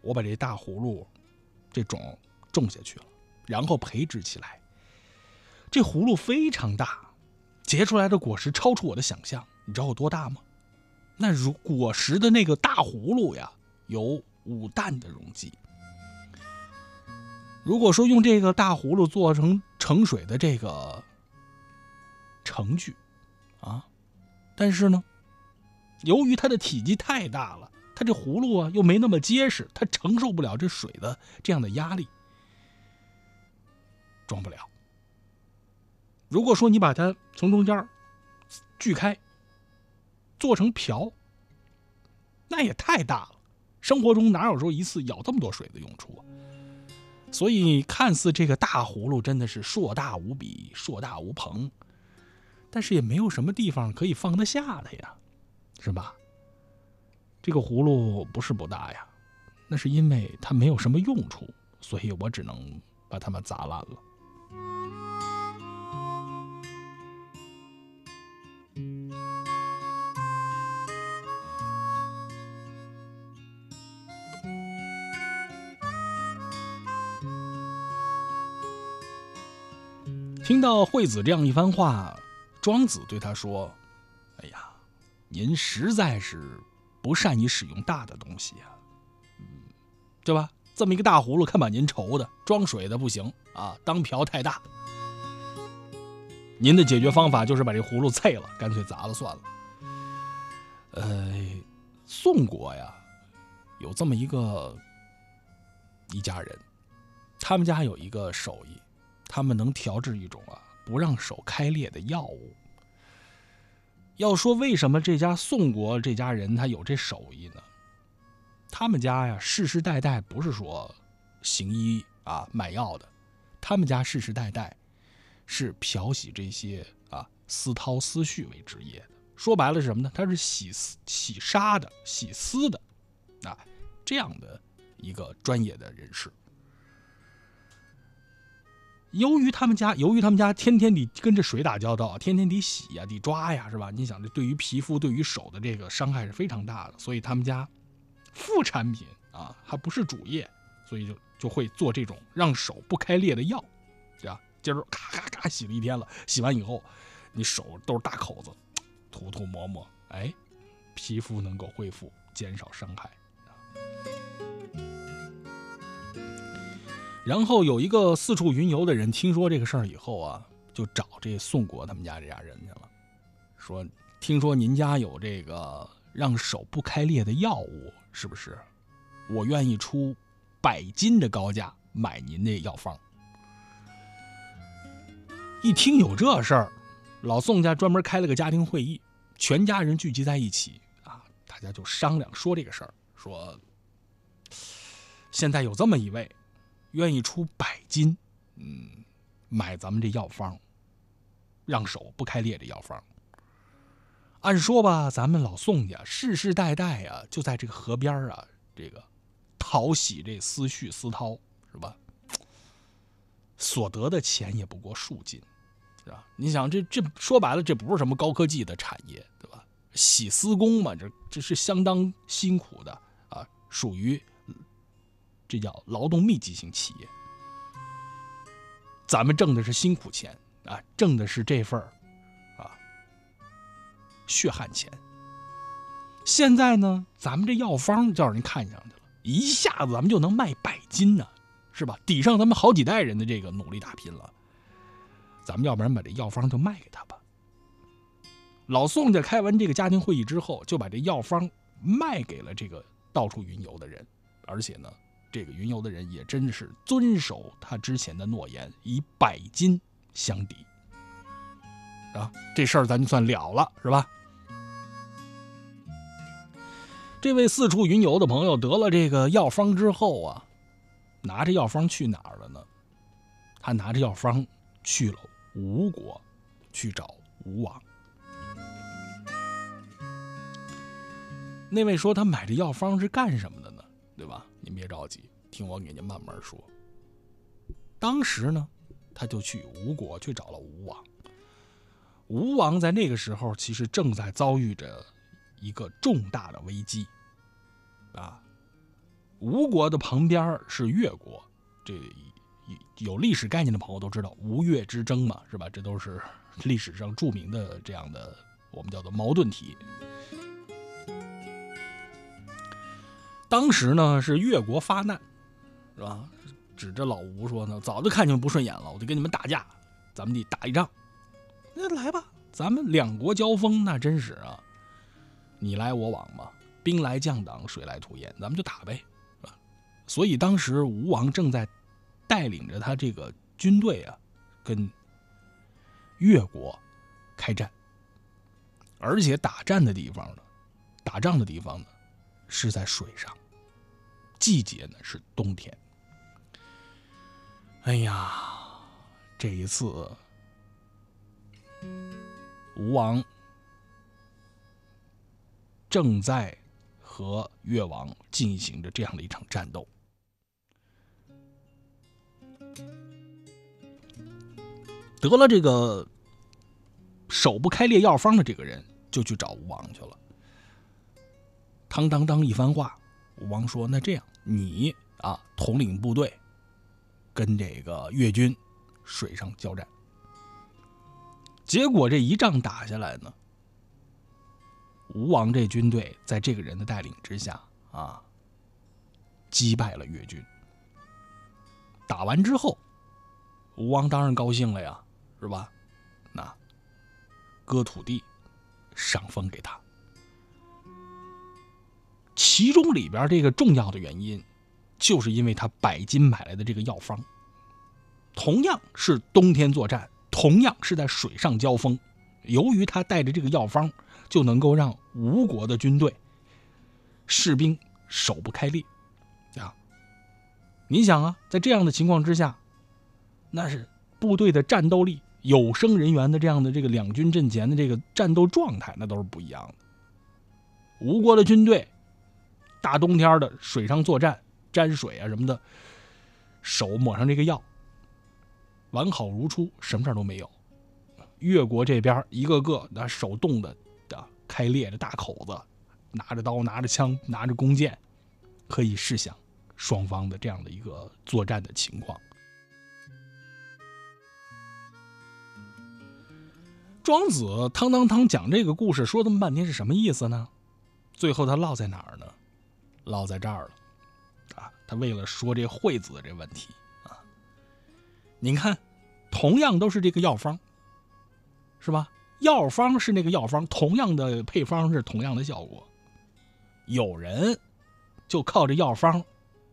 我把这大葫芦这种种下去了，然后培植起来，这葫芦非常大，结出来的果实超出我的想象，你知道有多大吗？那如果实的那个大葫芦呀，有五担的容积。如果说用这个大葫芦做成盛水的这个盛具啊，但是呢，由于它的体积太大了，它这葫芦啊又没那么结实，它承受不了这水的这样的压力，装不了。如果说你把它从中间锯开，做成瓢，那也太大了。生活中哪有说一次舀这么多水的用处啊？所以看似这个大葫芦真的是硕大无比，硕大无朋，但是也没有什么地方可以放得下的呀，是吧？这个葫芦不是不大呀，那是因为它没有什么用处，所以我只能把它们砸烂了。听到惠子这样一番话，庄子对他说，哎呀，您实在是不善于使用大的东西啊，嗯，对吧？这么一个大葫芦，看把您愁的，装水的不行啊，当瓢太大。您的解决方法就是把这葫芦碎了，干脆砸了算了。呃，宋国呀，有这么一个一家人，他们家有一个手艺，他们能调制一种啊不让手开裂的药物。要说为什么这家宋国这家人他有这手艺呢？他们家呀世世代代不是说行医啊买药的，他们家世世代代是漂洗这些啊丝绦丝絮为职业的。说白了是什么呢？他是洗洗纱的、洗丝的啊这样的一个专业的人士。由于他们家，由于他们家天天得跟这水打交道，天天得洗呀、啊，得抓呀，是吧？你想，这对于皮肤、对于手的这个伤害是非常大的，所以他们家副产品啊，还不是主业，所以就就会做这种让手不开裂的药，对吧？接着咔咔咔洗了一天了，洗完以后，你手都是大口子，涂涂抹抹，哎，皮肤能够恢复，减少伤害。然后有一个四处云游的人听说这个事儿以后啊，就找这宋国他们家这家人去了，说听说您家有这个让手不开裂的药物，是不是？我愿意出百金的高价买您那药方。一听有这事儿，老宋家专门开了个家庭会议，全家人聚集在一起啊，大家就商量说这个事儿，说现在有这么一位愿意出百金，嗯，买咱们这药方，让手不开裂的药方。按说吧，咱们老宋家世世代代啊，就在这个河边啊，这个淘洗这丝絮丝绦，是吧？所得的钱也不过数金，是吧？你想，这这说白了，这不是什么高科技的产业，对吧？洗丝工嘛，这这是相当辛苦的啊，属于。这叫劳动密集型企业，咱们挣的是辛苦钱啊，挣的是这份儿啊血汗钱。现在呢，咱们这药方叫人看上去了，一下子咱们就能卖百金呢、啊，是吧？抵上咱们好几代人的这个努力打拼了。咱们要不然把这药方就卖给他吧。老宋家开完这个家庭会议之后，就把这药方卖给了这个到处云游的人，而且呢。这个云游的人也真是遵守他之前的诺言，以百金相抵啊，这事儿咱就算了了，是吧？这位四处云游的朋友得了这个药方之后啊，拿着药方去哪儿了呢？他拿着药方去了吴国，去找吴王。那位说他买这药方是干什么的呢？对吧？您别着急，听我给您慢慢说。当时呢，他就去吴国去找了吴王。吴王在那个时候其实正在遭遇着一个重大的危机啊。吴国的旁边是越国，这有历史概念的朋友都知道吴越之争嘛，是吧？这都是历史上著名的这样的我们叫做矛盾体。当时呢是越国发难，是吧？指着老吴说呢，早就看你们不顺眼了，我就跟你们打架，咱们得打一仗。那来吧，咱们两国交锋，那真是啊，你来我往嘛，兵来将挡，水来土掩，咱们就打呗，是吧？所以当时吴王正在带领着他这个军队啊，跟越国开战，而且打战的地方呢，打仗的地方呢。是在水上，季节呢是冬天。哎呀，这一次吴王正在和越王进行着这样的一场战斗。得了这个手不开裂药方的这个人就去找吴王去了。当当当一番话，吴王说：“那这样，你啊统领部队，跟这个越军水上交战。”结果这一仗打下来呢，吴王这军队在这个人的带领之下啊，击败了越军。打完之后，吴王当然高兴了呀，是吧？那割土地，赏封给他。其中里边这个重要的原因就是因为他百金买来的这个药方。同样是冬天作战，同样是在水上交锋，由于他带着这个药方，就能够让吴国的军队士兵手不开裂啊！你想啊，在这样的情况之下，那是部队的战斗力，有生人员的这样的这个两军阵前的这个战斗状态，那都是不一样的。吴国的军队大冬天的水上作战，沾水啊什么的，手抹上这个药，完好如初，什么事儿都没有。越国这边一个个那手冻的啊，开裂的大口子，拿着刀，拿着枪，拿着弓箭，可以试想双方的这样的一个作战的情况。庄子汤汤汤讲这个故事说这么半天是什么意思呢？最后他落在哪儿呢？落在这儿了啊！他为了说这惠子这问题啊，你看，同样都是这个药方，是吧？药方是那个药方，同样的配方是同样的效果。有人就靠着药方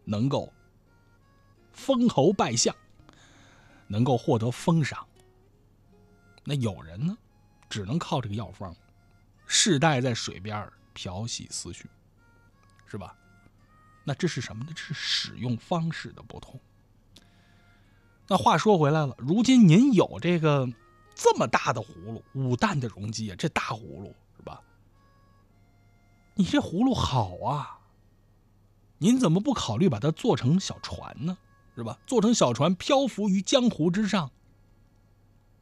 能够封侯拜相，能够获得封赏。那有人呢，只能靠这个药方，世代在水边漂洗思绪，是吧？那这是什么呢？这是使用方式的不同。那话说回来了，如今您有这个这么大的葫芦，五担的容积啊，这大葫芦是吧？你这葫芦好啊，您怎么不考虑把它做成小船呢？是吧？做成小船漂浮于江湖之上。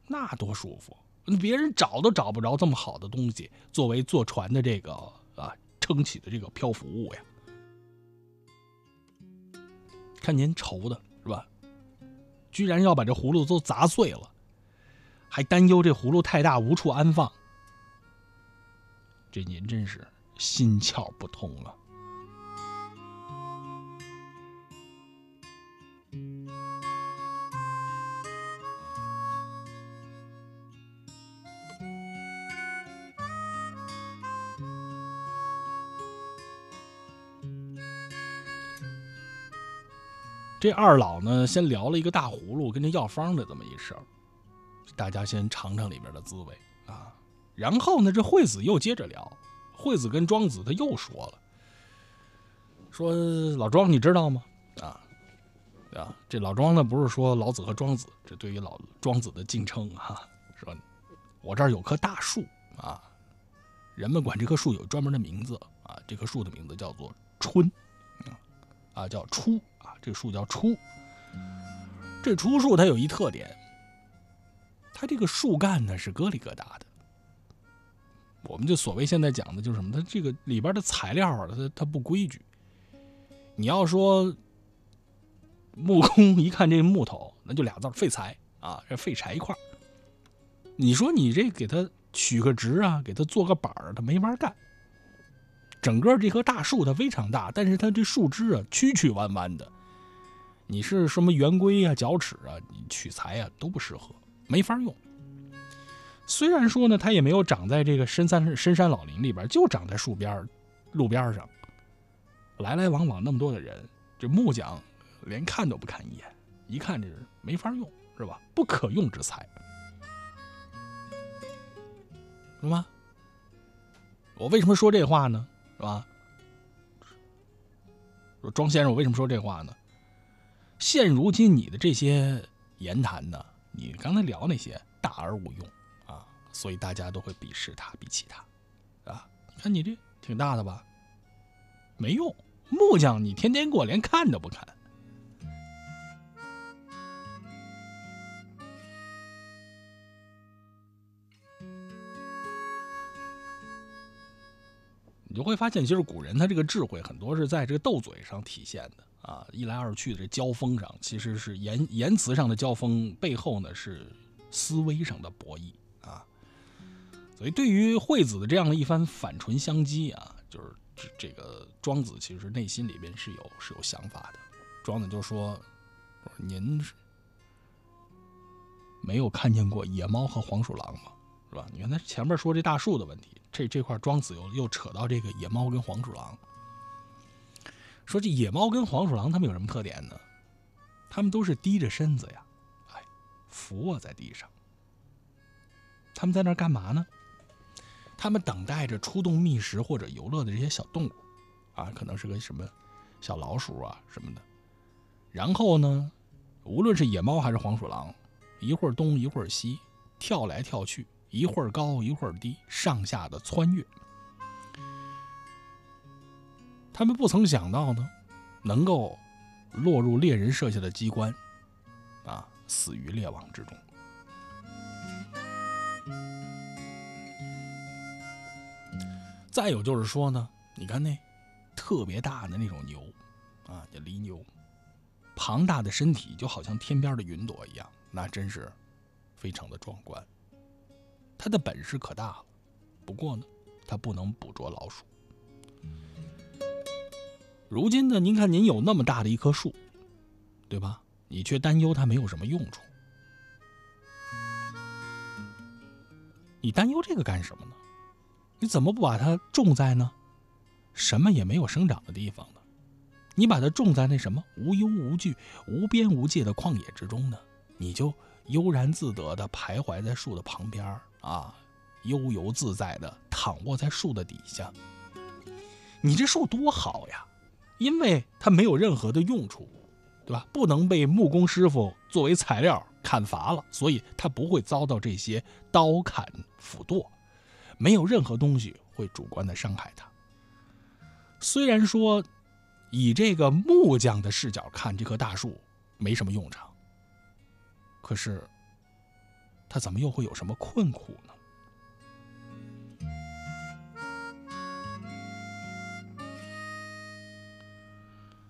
那多舒服，别人找都找不着这么好的东西作为坐船的这个啊撑起的这个漂浮物呀。看您愁的是吧，居然要把这葫芦都砸碎了，还担忧这葫芦太大无处安放，这您真是心窍不通了。这二老呢，先聊了一个大葫芦跟这药方的这么一事儿，大家先尝尝里面的滋味啊。然后呢，这惠子又接着聊，惠子跟庄子他又说了，说老庄你知道吗？啊啊，这老庄呢不是说老子和庄子，这对于老庄子的敬称啊，说我这儿有棵大树啊，人们管这棵树有专门的名字啊，这棵树的名字叫做春。啊，叫出啊，这个树叫出。这出树它有一特点，它这个树干呢是疙里疙瘩的。我们就所谓现在讲的就是什么，它这个里边的材料啊，它它不规矩。你要说木工一看这木头，那就俩字废材啊，这废柴一块。你说你这给它取个值啊，给它做个板儿，它没法干。整个这棵大树它非常大，但是它这树枝啊曲曲弯弯的，你是什么圆规啊、角尺啊、你取材啊都不适合，没法用。虽然说呢，它也没有长在这个深山深山老林里边，就长在树边、路边上。来来往往那么多的人，这木匠连看都不看一眼，一看这是没法用，是吧？不可用之材，是吗？我为什么说这话呢？是吧？说庄先生，我为什么说这话呢？现如今你的这些言谈呢，你刚才聊那些大而无用啊，所以大家都会鄙视他、鄙弃他啊。你看你这挺大的吧，没用。木匠你天天给我连看都不看。你就会发现，其实古人他这个智慧很多是在这个斗嘴上体现的啊，一来二去的这交锋上，其实是言言辞上的交锋，背后呢是思维上的博弈啊。所以对于惠子的这样的一番反唇相讥啊，就是这个庄子其实内心里边是有是有想法的。庄子就说：“您没有看见过野猫和黄鼠狼吗？”是吧？你看他前面说这大树的问题，这这块庄子又又扯到这个野猫跟黄鼠狼。说这野猫跟黄鼠狼它们有什么特点呢？它们都是低着身子呀，哎，俯卧在地上。它们在那儿干嘛呢？它们等待着出动觅食或者游乐的这些小动物，啊，可能是个什么小老鼠啊什么的。然后呢，无论是野猫还是黄鼠狼，一会儿东一会儿西，跳来跳去，一会儿高一会儿低，上下的穿越。他们不曾想到呢，能够落入猎人设下的机关，啊，死于猎网之中。再有就是说呢，你看那特别大的那种牛，啊，叫犁牛，庞大的身体就好像天边的云朵一样，那真是非常的壮观。它的本事可大了，不过呢，它不能捕捉老鼠。如今呢，您看您有那么大的一棵树，对吧？你却担忧它没有什么用处，你担忧这个干什么呢？你怎么不把它种在呢什么也没有生长的地方呢？你把它种在那什么无忧无惧、无边无界的旷野之中呢，你就悠然自得地徘徊在树的旁边啊，悠游自在地躺卧在树的底下。你这树多好呀！因为它没有任何的用处，对吧？不能被木工师傅作为材料砍伐了，所以它不会遭到这些刀砍斧剁，没有任何东西会主观的伤害它。虽然说以这个木匠的视角看这棵大树没什么用场，可是它怎么又会有什么困苦呢？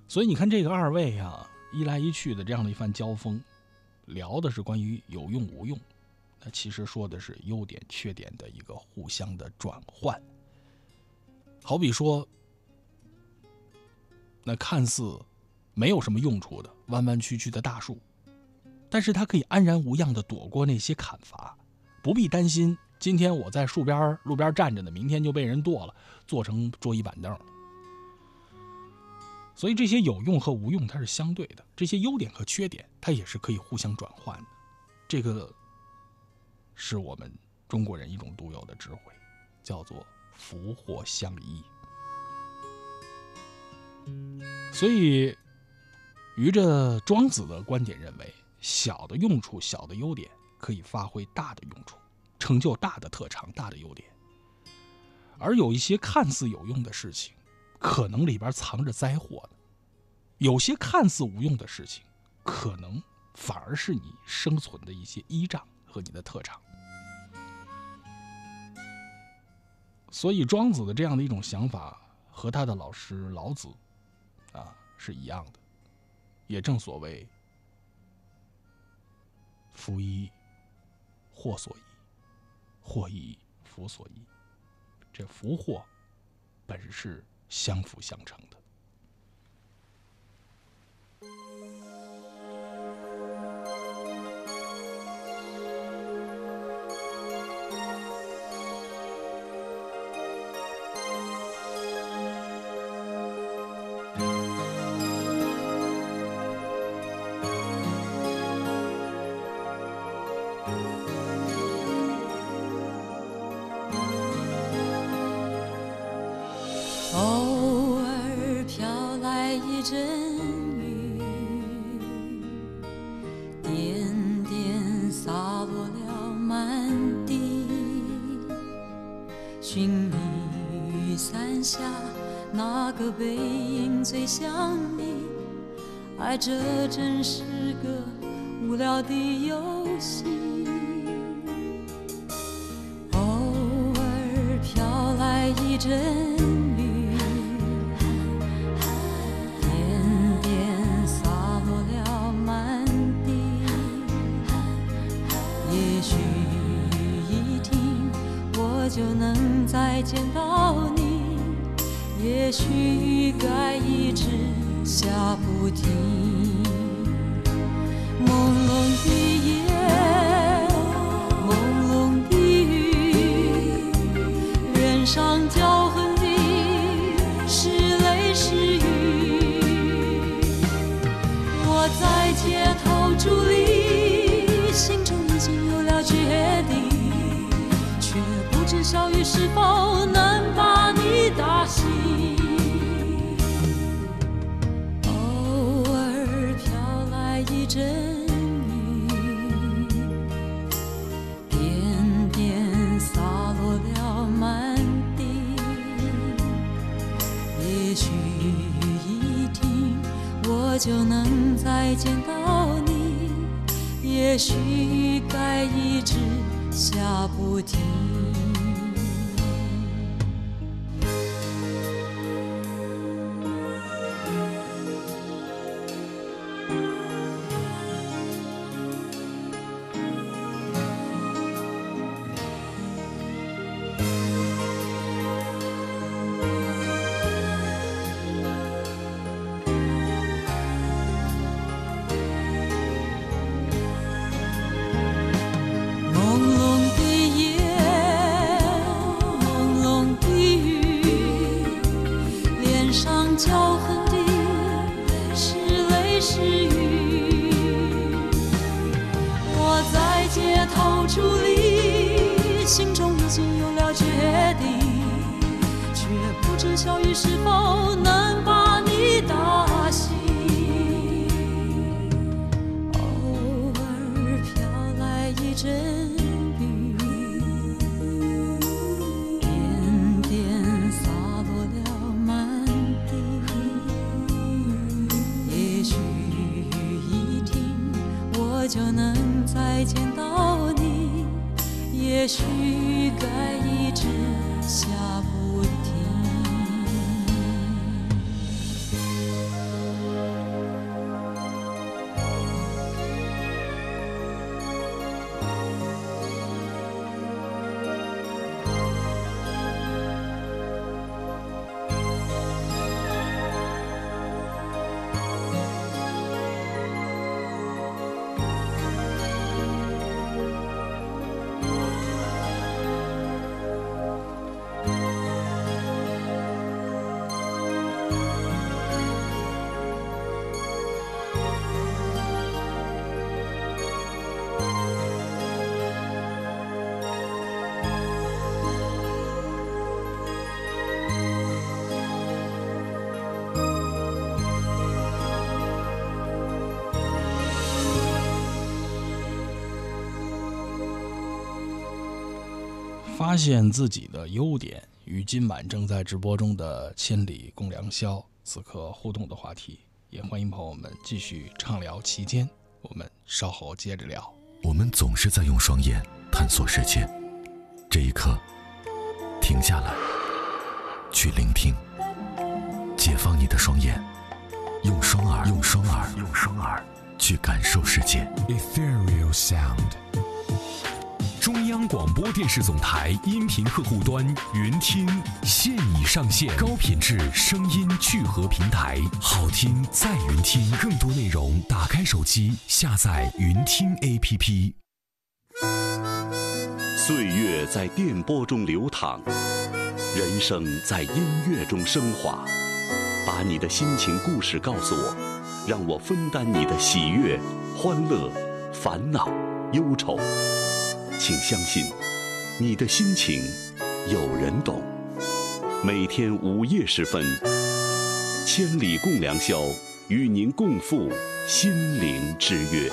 所以你看这个二位啊，一来一去的这样的一番交锋，聊的是关于有用无用，那其实说的是优点缺点的一个互相的转换。好比说那看似没有什么用处的弯弯曲曲的大树，但是它可以安然无恙的躲过那些砍伐，不必担心今天我在树边路边站着呢，明天就被人剁了做成桌椅板凳。所以这些有用和无用它是相对的，这些优点和缺点它也是可以互相转换的，这个是我们中国人一种独有的智慧，叫做福祸相依。所以于这庄子的观点认为，小的用处、小的优点可以发挥大的用处，成就大的特长、大的优点，而有一些看似有用的事情可能里边藏着灾祸的，有些看似无用的事情可能反而是你生存的一些依仗和你的特长。所以庄子的这样的一种想法和他的老师老子啊是一样的，也正所谓夫一祸所依，祸亦福所依，这福祸本是相辅相成的。背影最像你，爱这真是个无聊的游戏。偶尔飘来一阵雨，点点洒落了满地。也许雨一停，我就能再见到你。也许雨该一直下不停，朦胧的夜，朦胧的雨，人上脚痕的是泪是雨。在街头伫立，心中已经有了决定，却不知小雨是否能把你打醒。偶尔飘来一阵雨，点点洒落了满地。也许雨一停，我就能再见到你，也许雨该一直下不停。脚痕的是泪是雨，我在街头伫立，心中已经有了决定，却不知小雨是否能把你打醒。偶尔飘来一阵雨，点点洒落了满。我就能再见到你，也许雨该一直下不停。发现自己的优点，与今晚正在直播中的千里共良宵此刻互动的话题，也欢迎朋友们继续畅聊期间，我们稍后接着聊。我们总是在用双眼探索世界，这一刻停下来去聆听，解放你的双眼，用双耳用双耳用双耳去感受世界。 Ethereal Sound中央广播电视总台音频客户端云听现已上线，高品质声音聚合平台，好听在云听。更多内容，打开手机下载云听 A P P。 岁月在电波中流淌，人生在音乐中升华。把你的心情故事告诉我，让我分担你的喜悦、欢乐、烦恼、忧愁。请相信，你的心情有人懂。每天午夜时分，千里共良宵，与您共赴心灵之约。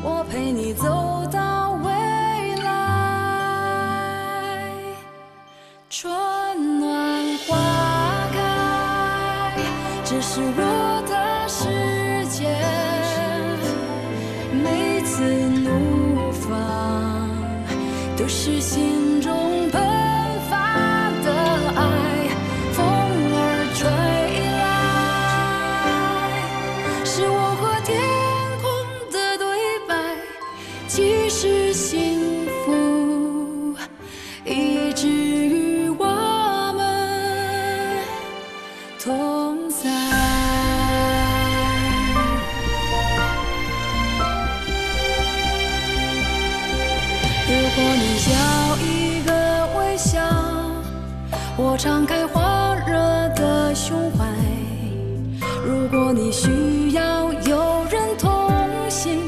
我陪你走到未来。春暖花开，这是我的世界。每次怒放，都是心中喷发的爱。风儿吹来，是我和天空的对白。其实幸福一直。 如果你要一个微笑，我敞开火热的胸怀；如果你需要有人同行，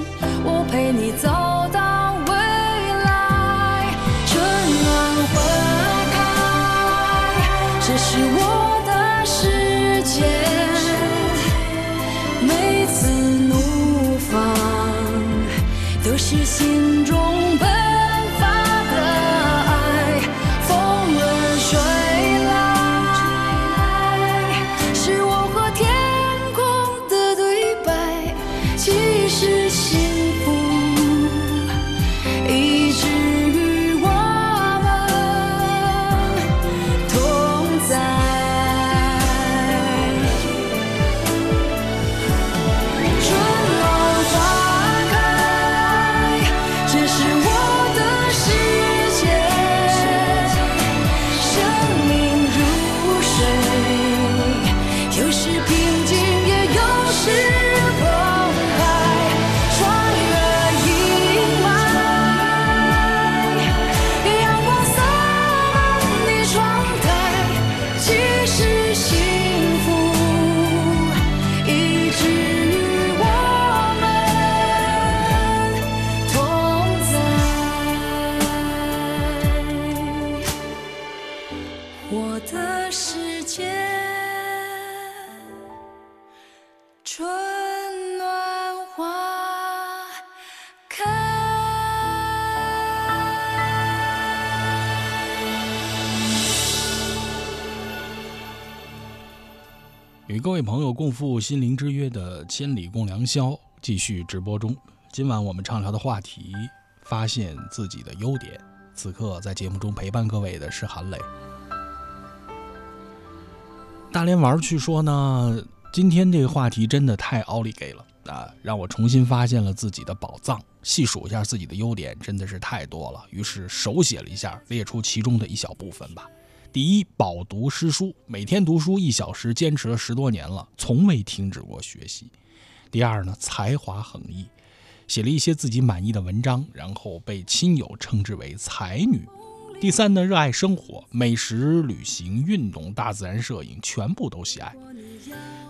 我陪你走到未来。春暖花开，这是我的世界，每次怒放都是心中奔。 我的世界，春暖花开。与各位朋友共赴心灵之约的千里共良宵继续直播中。今晚我们畅聊的话题：发现自己的优点。此刻在节目中陪伴各位的是韩磊。 大连玩去说呢，今天这个话题真的太奥利给了啊！让我重新发现了自己的宝藏，细数一下自己的优点，真的是太多了。于是手写了一下，列出其中的一小部分吧。第一，饱读诗书，每天读书一小时，坚持了十多年了，从未停止过学习。第二呢，才华横溢，写了一些自己满意的文章，然后被亲友称之为才女。 第三呢，热爱生活，美食、旅行、运动、大自然、摄影，全部都喜爱。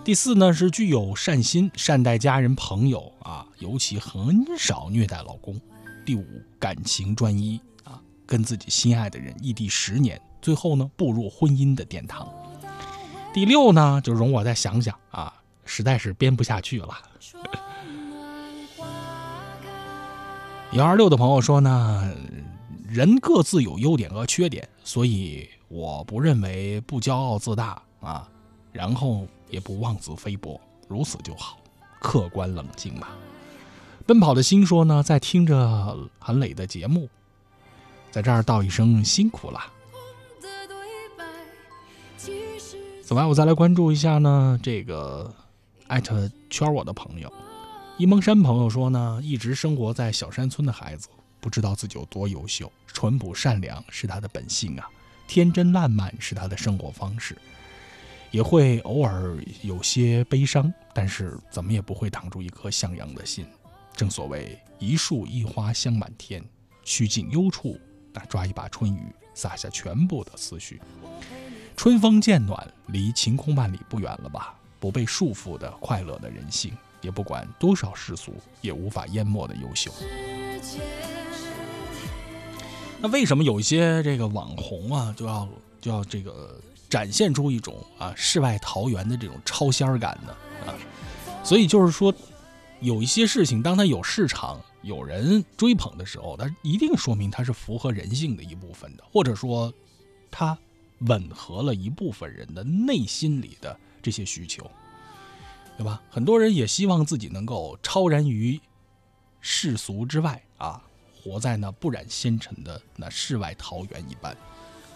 第四呢，是具有善心，善待家人朋友啊，尤其很少虐待老公。第五，感情专一啊，跟自己心爱的人异地十年，最后呢，步入婚姻的殿堂。第六呢，就容我再想想啊，实在是编不下去了。幺二六的朋友说呢。 人各自有优点和缺点，所以我不认为不骄傲自大啊，然后也不妄自菲薄，如此就好，客观冷静吧。奔跑的心说呢，在听着韩磊的节目，在这儿道一声辛苦了。此外，我再来关注一下呢，这个艾特圈我的朋友，一蒙山朋友说呢，一直生活在小山村的孩子。 不知道自己有多优秀，淳朴善良是他的本性啊，天真烂漫是他的生活方式，也会偶尔有些悲伤，但是怎么也不会挡住一颗向阳的心。正所谓一树一花香满天，曲径幽处，那抓一把春雨，洒下全部的思绪。春风渐暖，离晴空万里不远了吧？不被束缚的快乐的人性，也不管多少世俗，也无法淹没的优秀。 那为什么有一些这个网红啊，就要就要这个展现出一种啊世外桃源的这种超仙儿感呢？啊，所以就是说，有一些事情，当它有市场、有人追捧的时候，它一定说明它是符合人性的一部分的，或者说它吻合了一部分人的内心里的这些需求，对吧？很多人也希望自己能够超然于世俗之外啊，活在那不染纤尘的那世外桃源一般，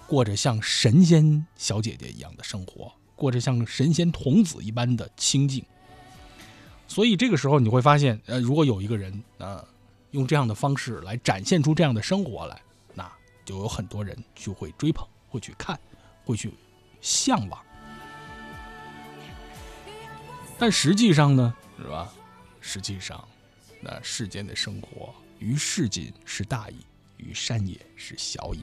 过着像神仙小姐姐一样的生活，过着像神仙童子一般的清静。所以这个时候你会发现，呃，如果有一个人啊，用这样的方式来展现出这样的生活来，那就有很多人去会追捧，会去看，会去向往。但实际上呢，是吧？实际上，那世间的生活，于市井是大隐，于山野是小隐。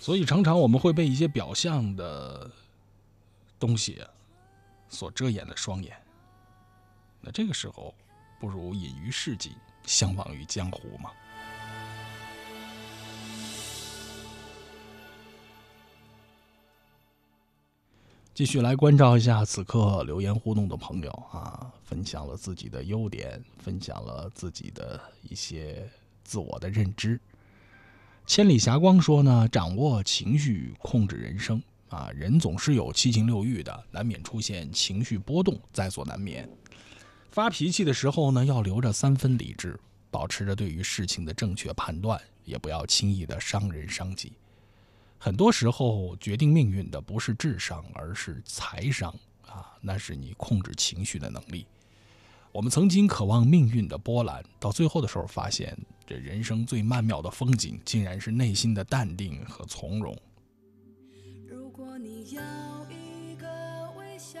所以常常我们会被一些表象的东西所遮掩了双眼，那这个时候不如隐于市井，相忘于江湖嘛。继续来关照一下此刻留言互动的朋友啊，分享了自己的优点，分享了自己的一些自我的认知。千里霞光说呢，掌握情绪，控制人生啊，人总是有七情六欲的，难免出现情绪波动，在所难免。发脾气的时候呢，要留着三分理智，保持着对于事情的正确判断，也不要轻易的伤人伤己。很多时候，决定命运的不是智商，而是财商啊，那是你控制情绪的能力。我们曾经渴望命运的波澜，到最后的时候发现，这人生最曼妙的风景，竟然是内心的淡定和从容。如果你要一个微笑，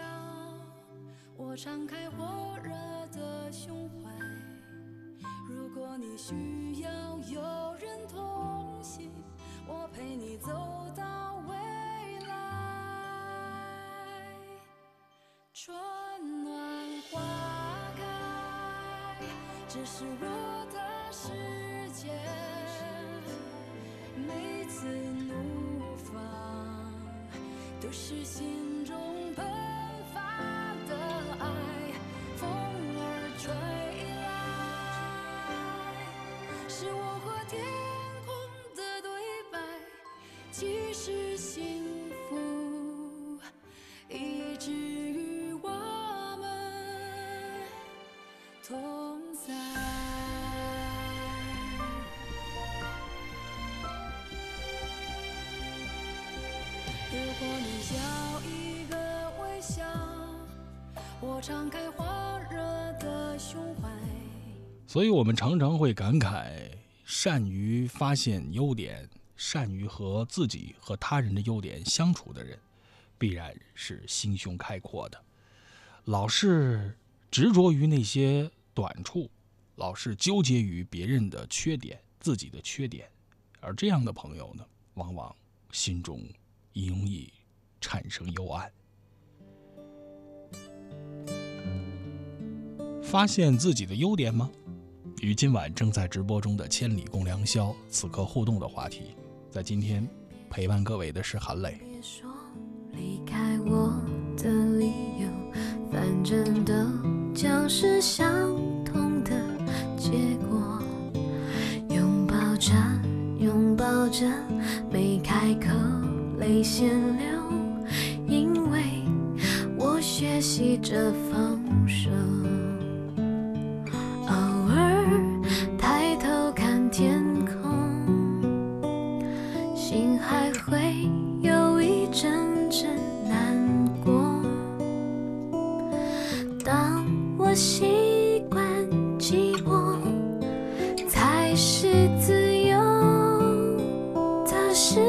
我敞开火热的胸怀；如果你需要有人同行，我陪你走到未来。春暖花这是我的世界，每次怒放都是心中喷发的爱，风儿吹来，是我和天空的对白，其实幸福一直与我们同。如果你要一个微笑，我敞开火热的胸怀。所以我们常常会感慨，善于发现优点，善于和自己和他人的优点相处的人，必然是心胸开阔的。老是执着于那些短处，老是纠结于别人的缺点，自己的缺点，而这样的朋友呢，往往心中容易产生幽暗。发现自己的优点吗？与今晚正在直播中的千里共良宵此刻互动的话题，在今天陪伴各位的是韩磊。别说离开我的理由，反正都将是相同的结果，拥抱着拥抱着没开口泪先流，因为我学习着放手，偶尔抬头看天空，心还会有一阵阵难过。当我习惯寂寞，才是自由的事。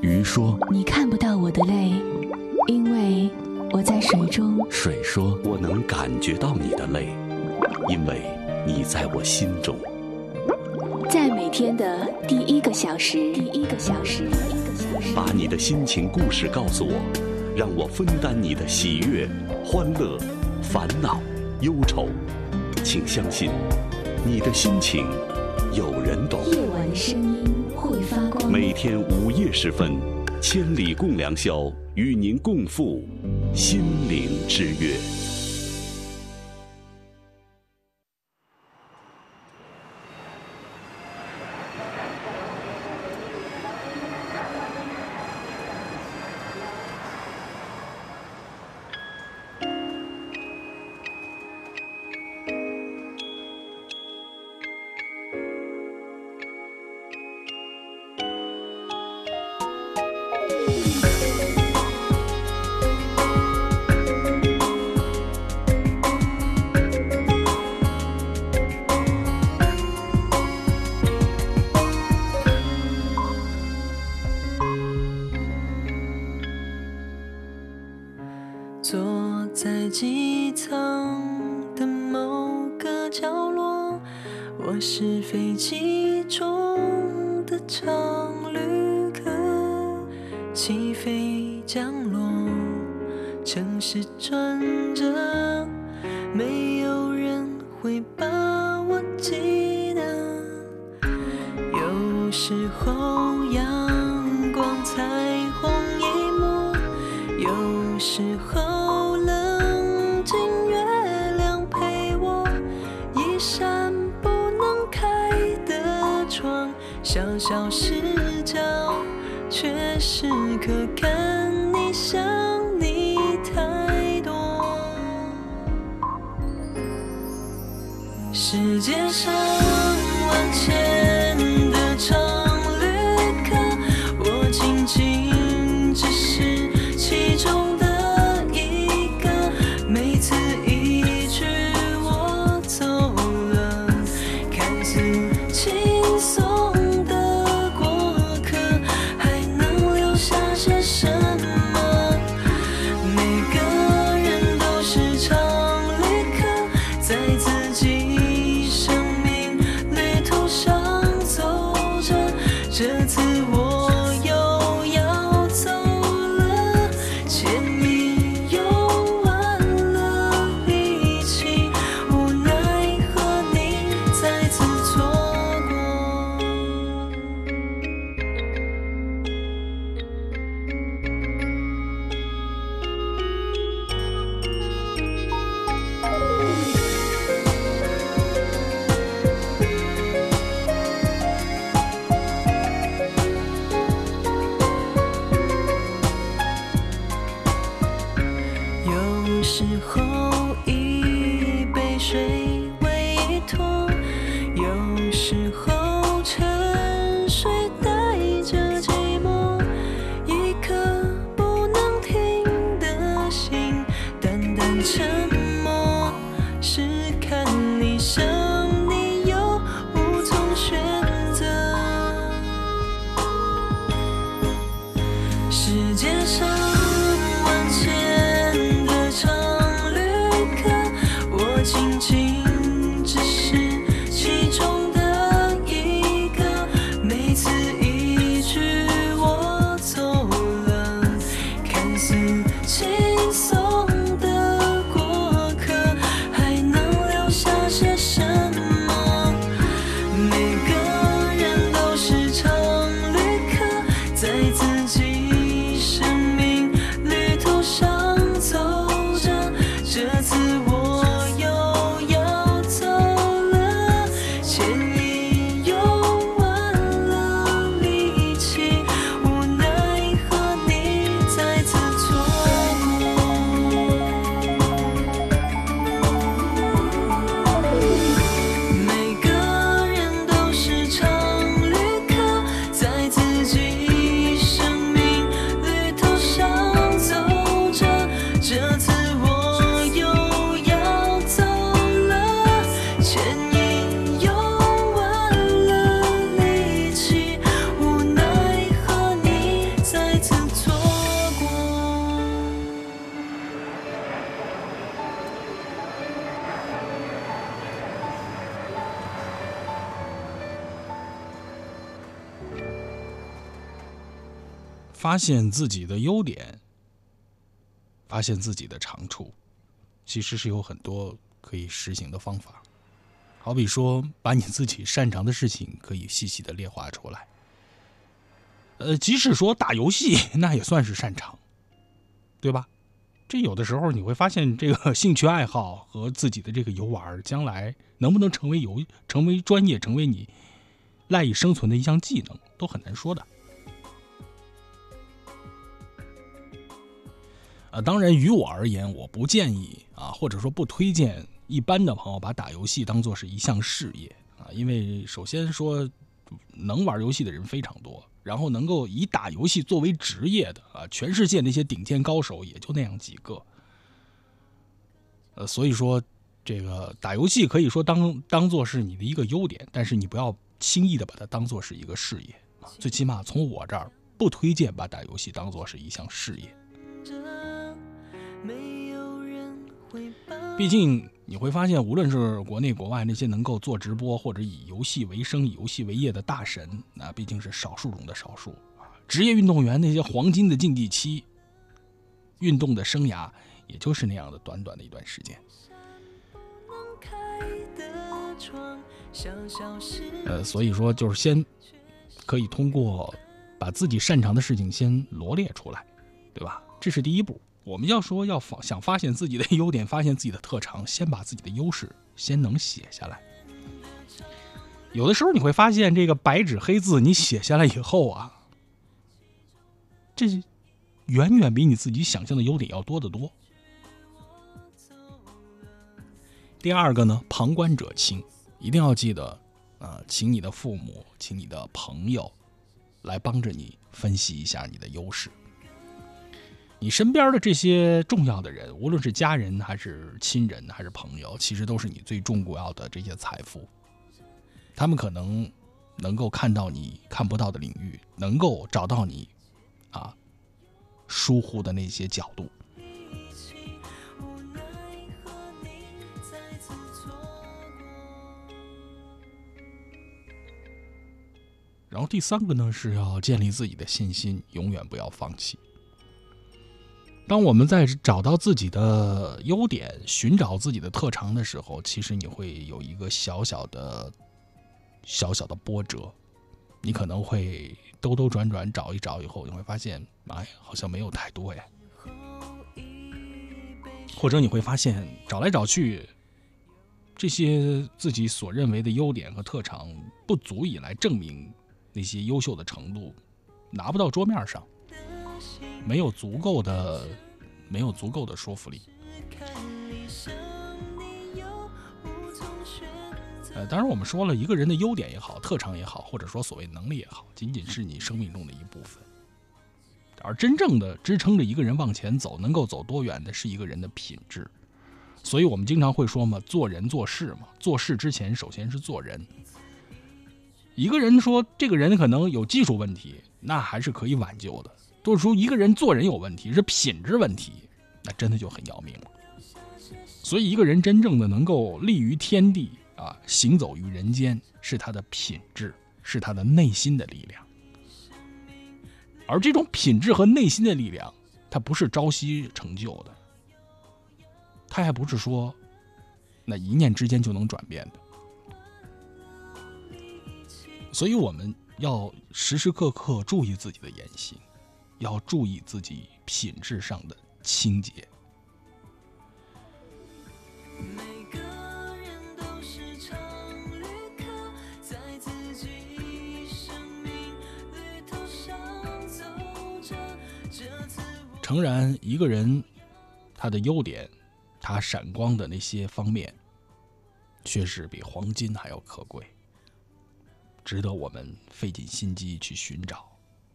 鱼说：“你看不到我的泪，因为我在水中。”水说：“我能感觉到你的泪，因为你在我心中。”在每天的第一个小时，第一个小时，第一个小时，把你的心情故事告诉我，让我分担你的喜悦、欢乐、烦恼、忧愁。请相信，你的心情有人懂。夜晚的声音会发光。每天午夜时分，千里共良宵，与您共赴心灵之约。在自己生命旅途上发现自己的优点，发现自己的长处，其实是有很多可以实行的方法。好比说，把你自己擅长的事情可以细细的列划出来。呃，即使说打游戏，那也算是擅长，对吧？这有的时候你会发现，这个兴趣爱好和自己的这个游玩，将来能不能成为游成为专业，成为你赖以生存的一项技能，都很难说的。啊，当然，于我而言，我不建议啊，或者说不推荐一般的朋友把打游戏当作是一项事业啊，因为首先说，能玩游戏的人非常多。然后能够以打游戏作为职业的啊，全世界那些顶尖高手也就那样几个。呃，所以说这个打游戏可以说当当做是你的一个优点，但是你不要轻易的把它当做是一个事业啊。最起码从我这儿不推荐把打游戏当做是一项事业。毕竟你会发现，无论是国内国外那些能够做直播或者以游戏为生、以游戏为业的大神，那毕竟是少数中的少数啊。职业运动员那些黄金的竞技期，运动的生涯也就是那样的短短的一段时间。呃，所以说就是先可以通过把自己擅长的事情先罗列出来，对吧？这是第一步。我们要说要想发现自己的优点，发现自己的特长，先把自己的优势先能写下来。有的时候你会发现，这个白纸黑字你写下来以后啊，这远远比你自己想象的优点要多得多。第二个呢，旁观者清，一定要记得啊，请你的父母，请你的朋友来帮着你分析一下你的优势。你身边的这些重要的人，无论是家人还是亲人还是朋友，其实都是你最重要的这些财富。他们可能能够看到你看不到的领域，能够找到你啊疏忽的那些角度。然后第三个呢，是要建立自己的信心，永远不要放弃。当我们在找到自己的优点，寻找自己的特长的时候，其实你会有一个小小的小小的波折，你可能会兜兜转转找一找，以后你会发现，哎，好像没有太多哎。或者你会发现，找来找去，这些自己所认为的优点和特长不足以来证明那些优秀的程度，拿不到桌面上。没有足够的，没有足够的说服力。呃，当然我们说了，一个人的优点也好，特长也好，或者说所谓能力也好，仅仅是你生命中的一部分。而真正的支撑着一个人往前走，能够走多远的是一个人的品质。所以我们经常会说嘛，做人做事嘛，做事之前首先是做人。一个人说这个人可能有技术问题，那还是可以挽救的。都是说一个人做人有问题，是品质问题，那真的就很要命了。所以一个人真正的能够立于天地啊，行走于人间，是他的品质，是他的内心的力量。而这种品质和内心的力量，它不是朝夕成就的，它还不是说那一念之间就能转变的。所以我们要时时刻刻注意自己的言行，要注意自己品质上的清洁。诚然，一个人他的优点，他闪光的那些方面，确实比黄金还要可贵，值得我们费尽心机去寻找，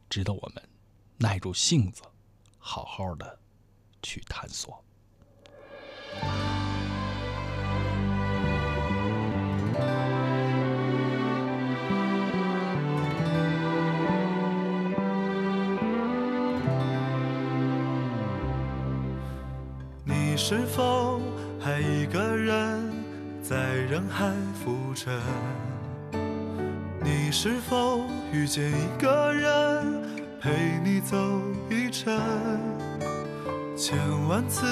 值得我们耐住性子，好好的去探索。你是否还一个人在人海浮沉？你是否遇见一个人？陪你走一程，千万次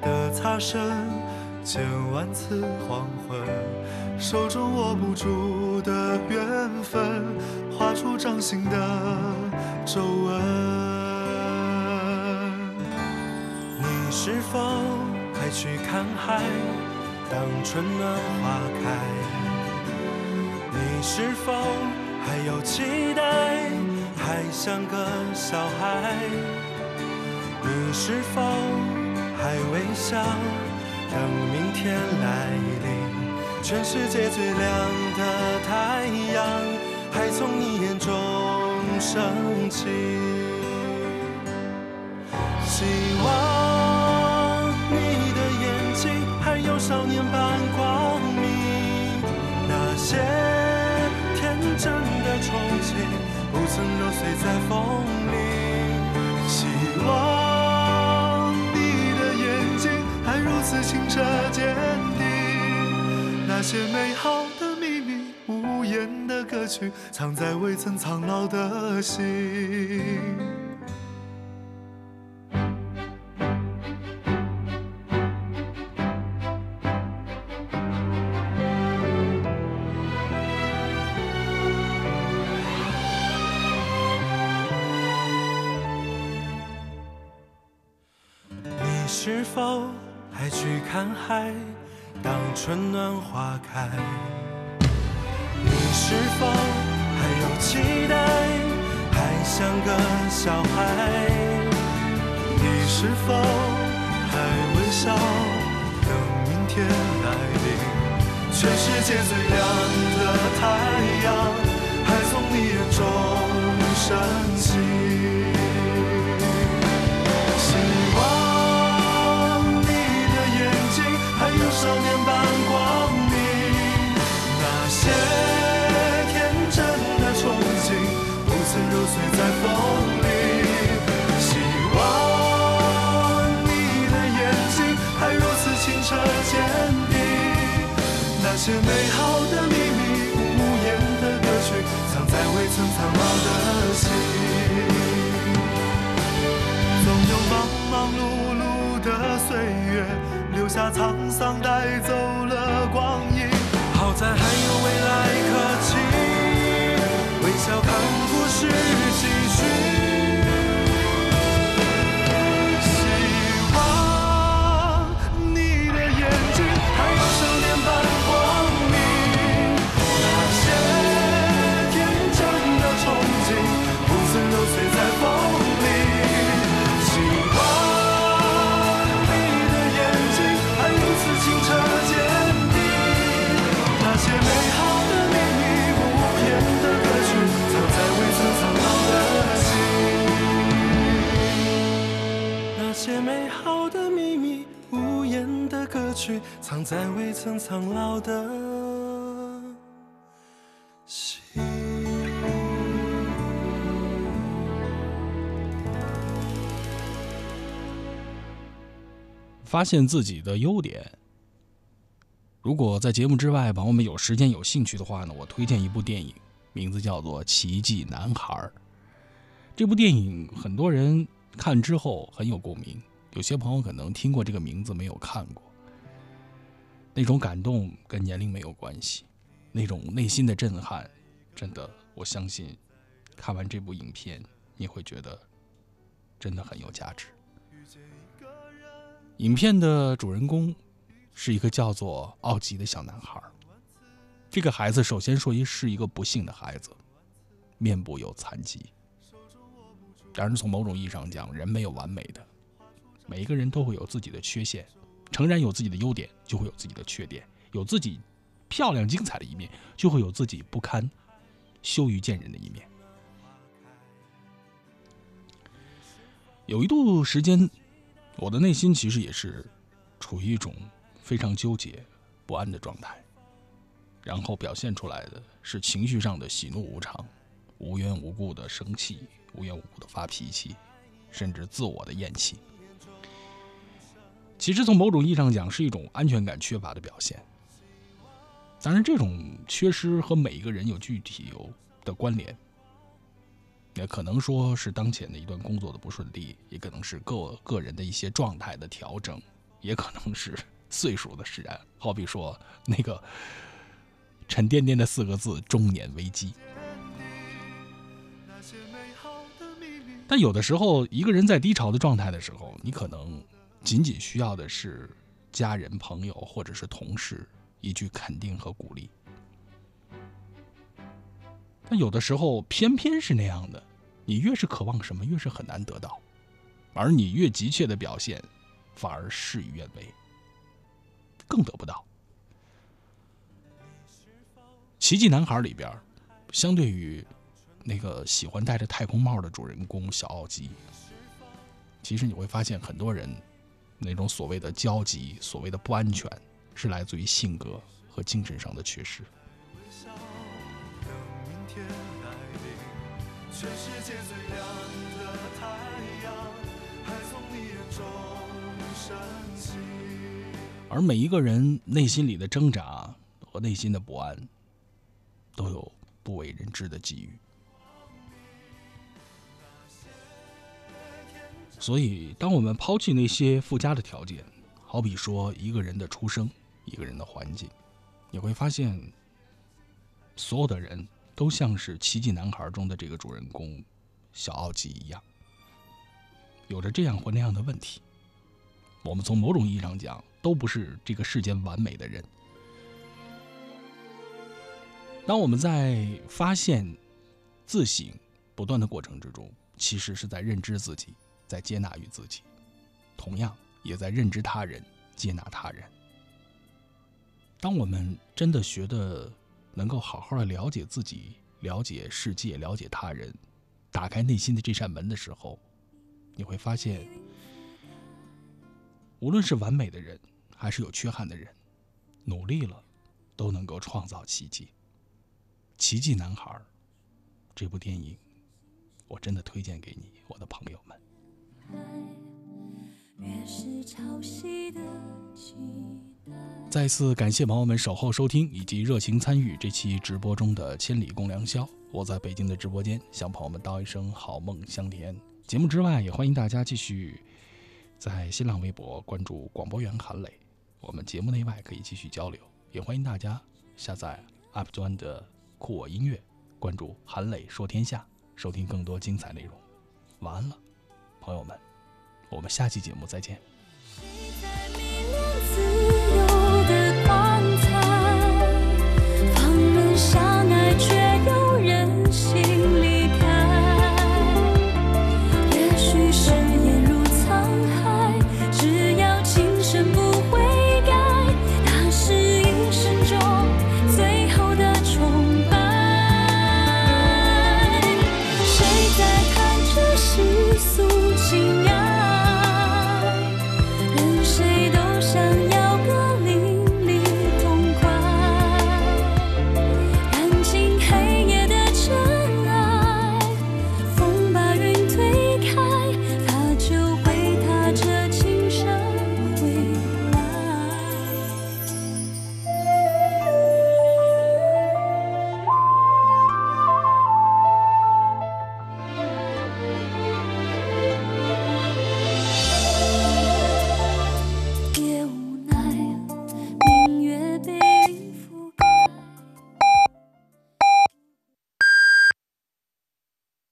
的擦身，千万次黄昏，手中握不住的缘分，画出掌心的皱纹。你是否还去看海？当春暖花开，你是否还有期待？ 还像个小孩，你是否还微笑？等明天来临，全世界最亮的太阳还从你眼中升起。希望你的眼睛还有少年般光明，那些天真的憧憬。 不曾揉碎在风里，希望你的眼睛还如此清澈坚定。那些美好的秘密，无言的歌曲，藏在未曾苍老的心。 是否还去看海？当春暖花开，你是否还有期待？还像个小孩，你是否还微笑？等明天来临，全世界最亮的太阳还从你眼中升起。 少年般光明，那些天真的憧憬，不曾揉碎在风里。希望你的眼睛还如此清澈坚定，那些美好的秘密，无言的歌曲，藏在未曾苍老的心。总有忙忙碌碌的岁月。 留下沧桑，带走了光阴。好在还有未来可期，微笑看故事继续。希望你的眼睛还有少年般光明，那些天真的憧憬，不曾揉碎在风里。希望。 藏在未曾苍老的心。发现自己的优点。如果在节目之外，朋友们有时间有兴趣的话呢，我推荐一部电影，名字叫做《奇迹男孩》。这部电影很多人看之后很有共鸣，有些朋友可能听过这个名字，没有看过。 那种感动跟年龄没有关系，那种内心的震撼，真的，我相信，看完这部影片，你会觉得真的很有价值。影片的主人公是一个叫做奥吉的小男孩，这个孩子首先说一是一个不幸的孩子，面部有残疾。当然，从某种意义上讲，人没有完美的，每一个人都会有自己的缺陷。 诚然，有自己的优点，就会有自己的缺点；有自己漂亮精彩的一面，就会有自己不堪、羞于见人的一面。有一度时间，我的内心其实也是处于一种非常纠结、不安的状态，然后表现出来的是情绪上的喜怒无常，无缘无故的生气，无缘无故的发脾气，甚至自我的厌弃。 其实从某种意义上讲，是一种安全感缺乏的表现。当然，这种缺失和每一个人有具体有的关联。也可能说是当前的一段工作的不顺利，也可能是个个人的一些状态的调整，也可能是岁数的使然。好比说那个沉甸甸的四个字，中年危机。但有的时候，一个人在低潮的状态的时候，你可能仅仅需要的是家人、朋友或者是同事一句肯定和鼓励。但有的时候偏偏是那样的，你越是渴望什么，越是很难得到，而你越急切的表现，反而事与愿违，更得不到。奇迹男孩里边，相对于那个喜欢戴着太空帽的主人公小奥吉，其实你会发现很多人那种所谓的焦急，所谓的不安全，是来自于性格和精神上的缺失。全世界最亮的太阳还从你眼中升起。而每一个人内心里的挣扎和内心的不安，都有不为人知的机遇。所以当我们抛弃那些附加的条件，好比说一个人的出生，一个人的环境，你会发现所有的人都像是奇迹男孩中的这个主人公小奥吉一样，有着这样或那样的问题。我们从某种意义上讲，都不是这个世间完美的人。当我们在发现自省不断的过程之中，其实是在认知自己，在接纳于自己，同样也在认知他人，接纳他人。当我们真的学的能够好好的了解自己，了解世界，了解他人，打开内心的这扇门的时候，你会发现，无论是完美的人还是有缺憾的人，努力了都能够创造奇迹。奇迹男孩这部电影我真的推荐给你，我的朋友们。再次感谢朋友们守候收听以及热情参与这期直播中的千里共良宵，我在北京的直播间向朋友们道一声好梦相连。节目之外也欢迎大家继续在新浪微博关注广播员韩磊，我们节目内外可以继续交流，也欢迎大家下载 App 端的酷我音乐，关注韩磊说天下，收听更多精彩内容。晚安了朋友们，我们下期节目再见。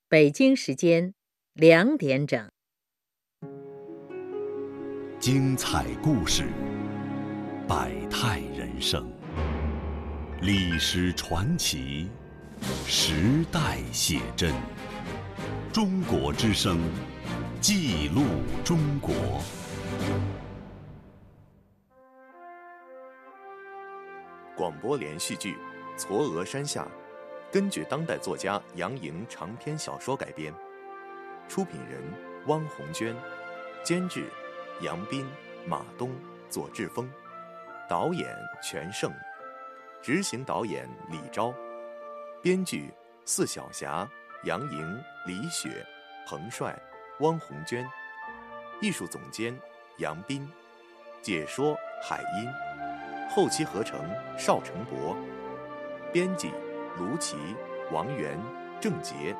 北京时间两点整，精彩故事，百态人生，历史传奇，时代写真，中国之声记录中国。广播连续剧《嵯峨山下》根据当代作家杨莹长篇小说改编，出品人汪红娟，监制杨斌、马东、左志峰，导演全胜，执行导演李钊，编剧四小侠、杨莹、李雪、彭帅、汪红娟，艺术总监杨斌，解说海音，后期合成邵成博，编辑卢奇、王源、郑杰。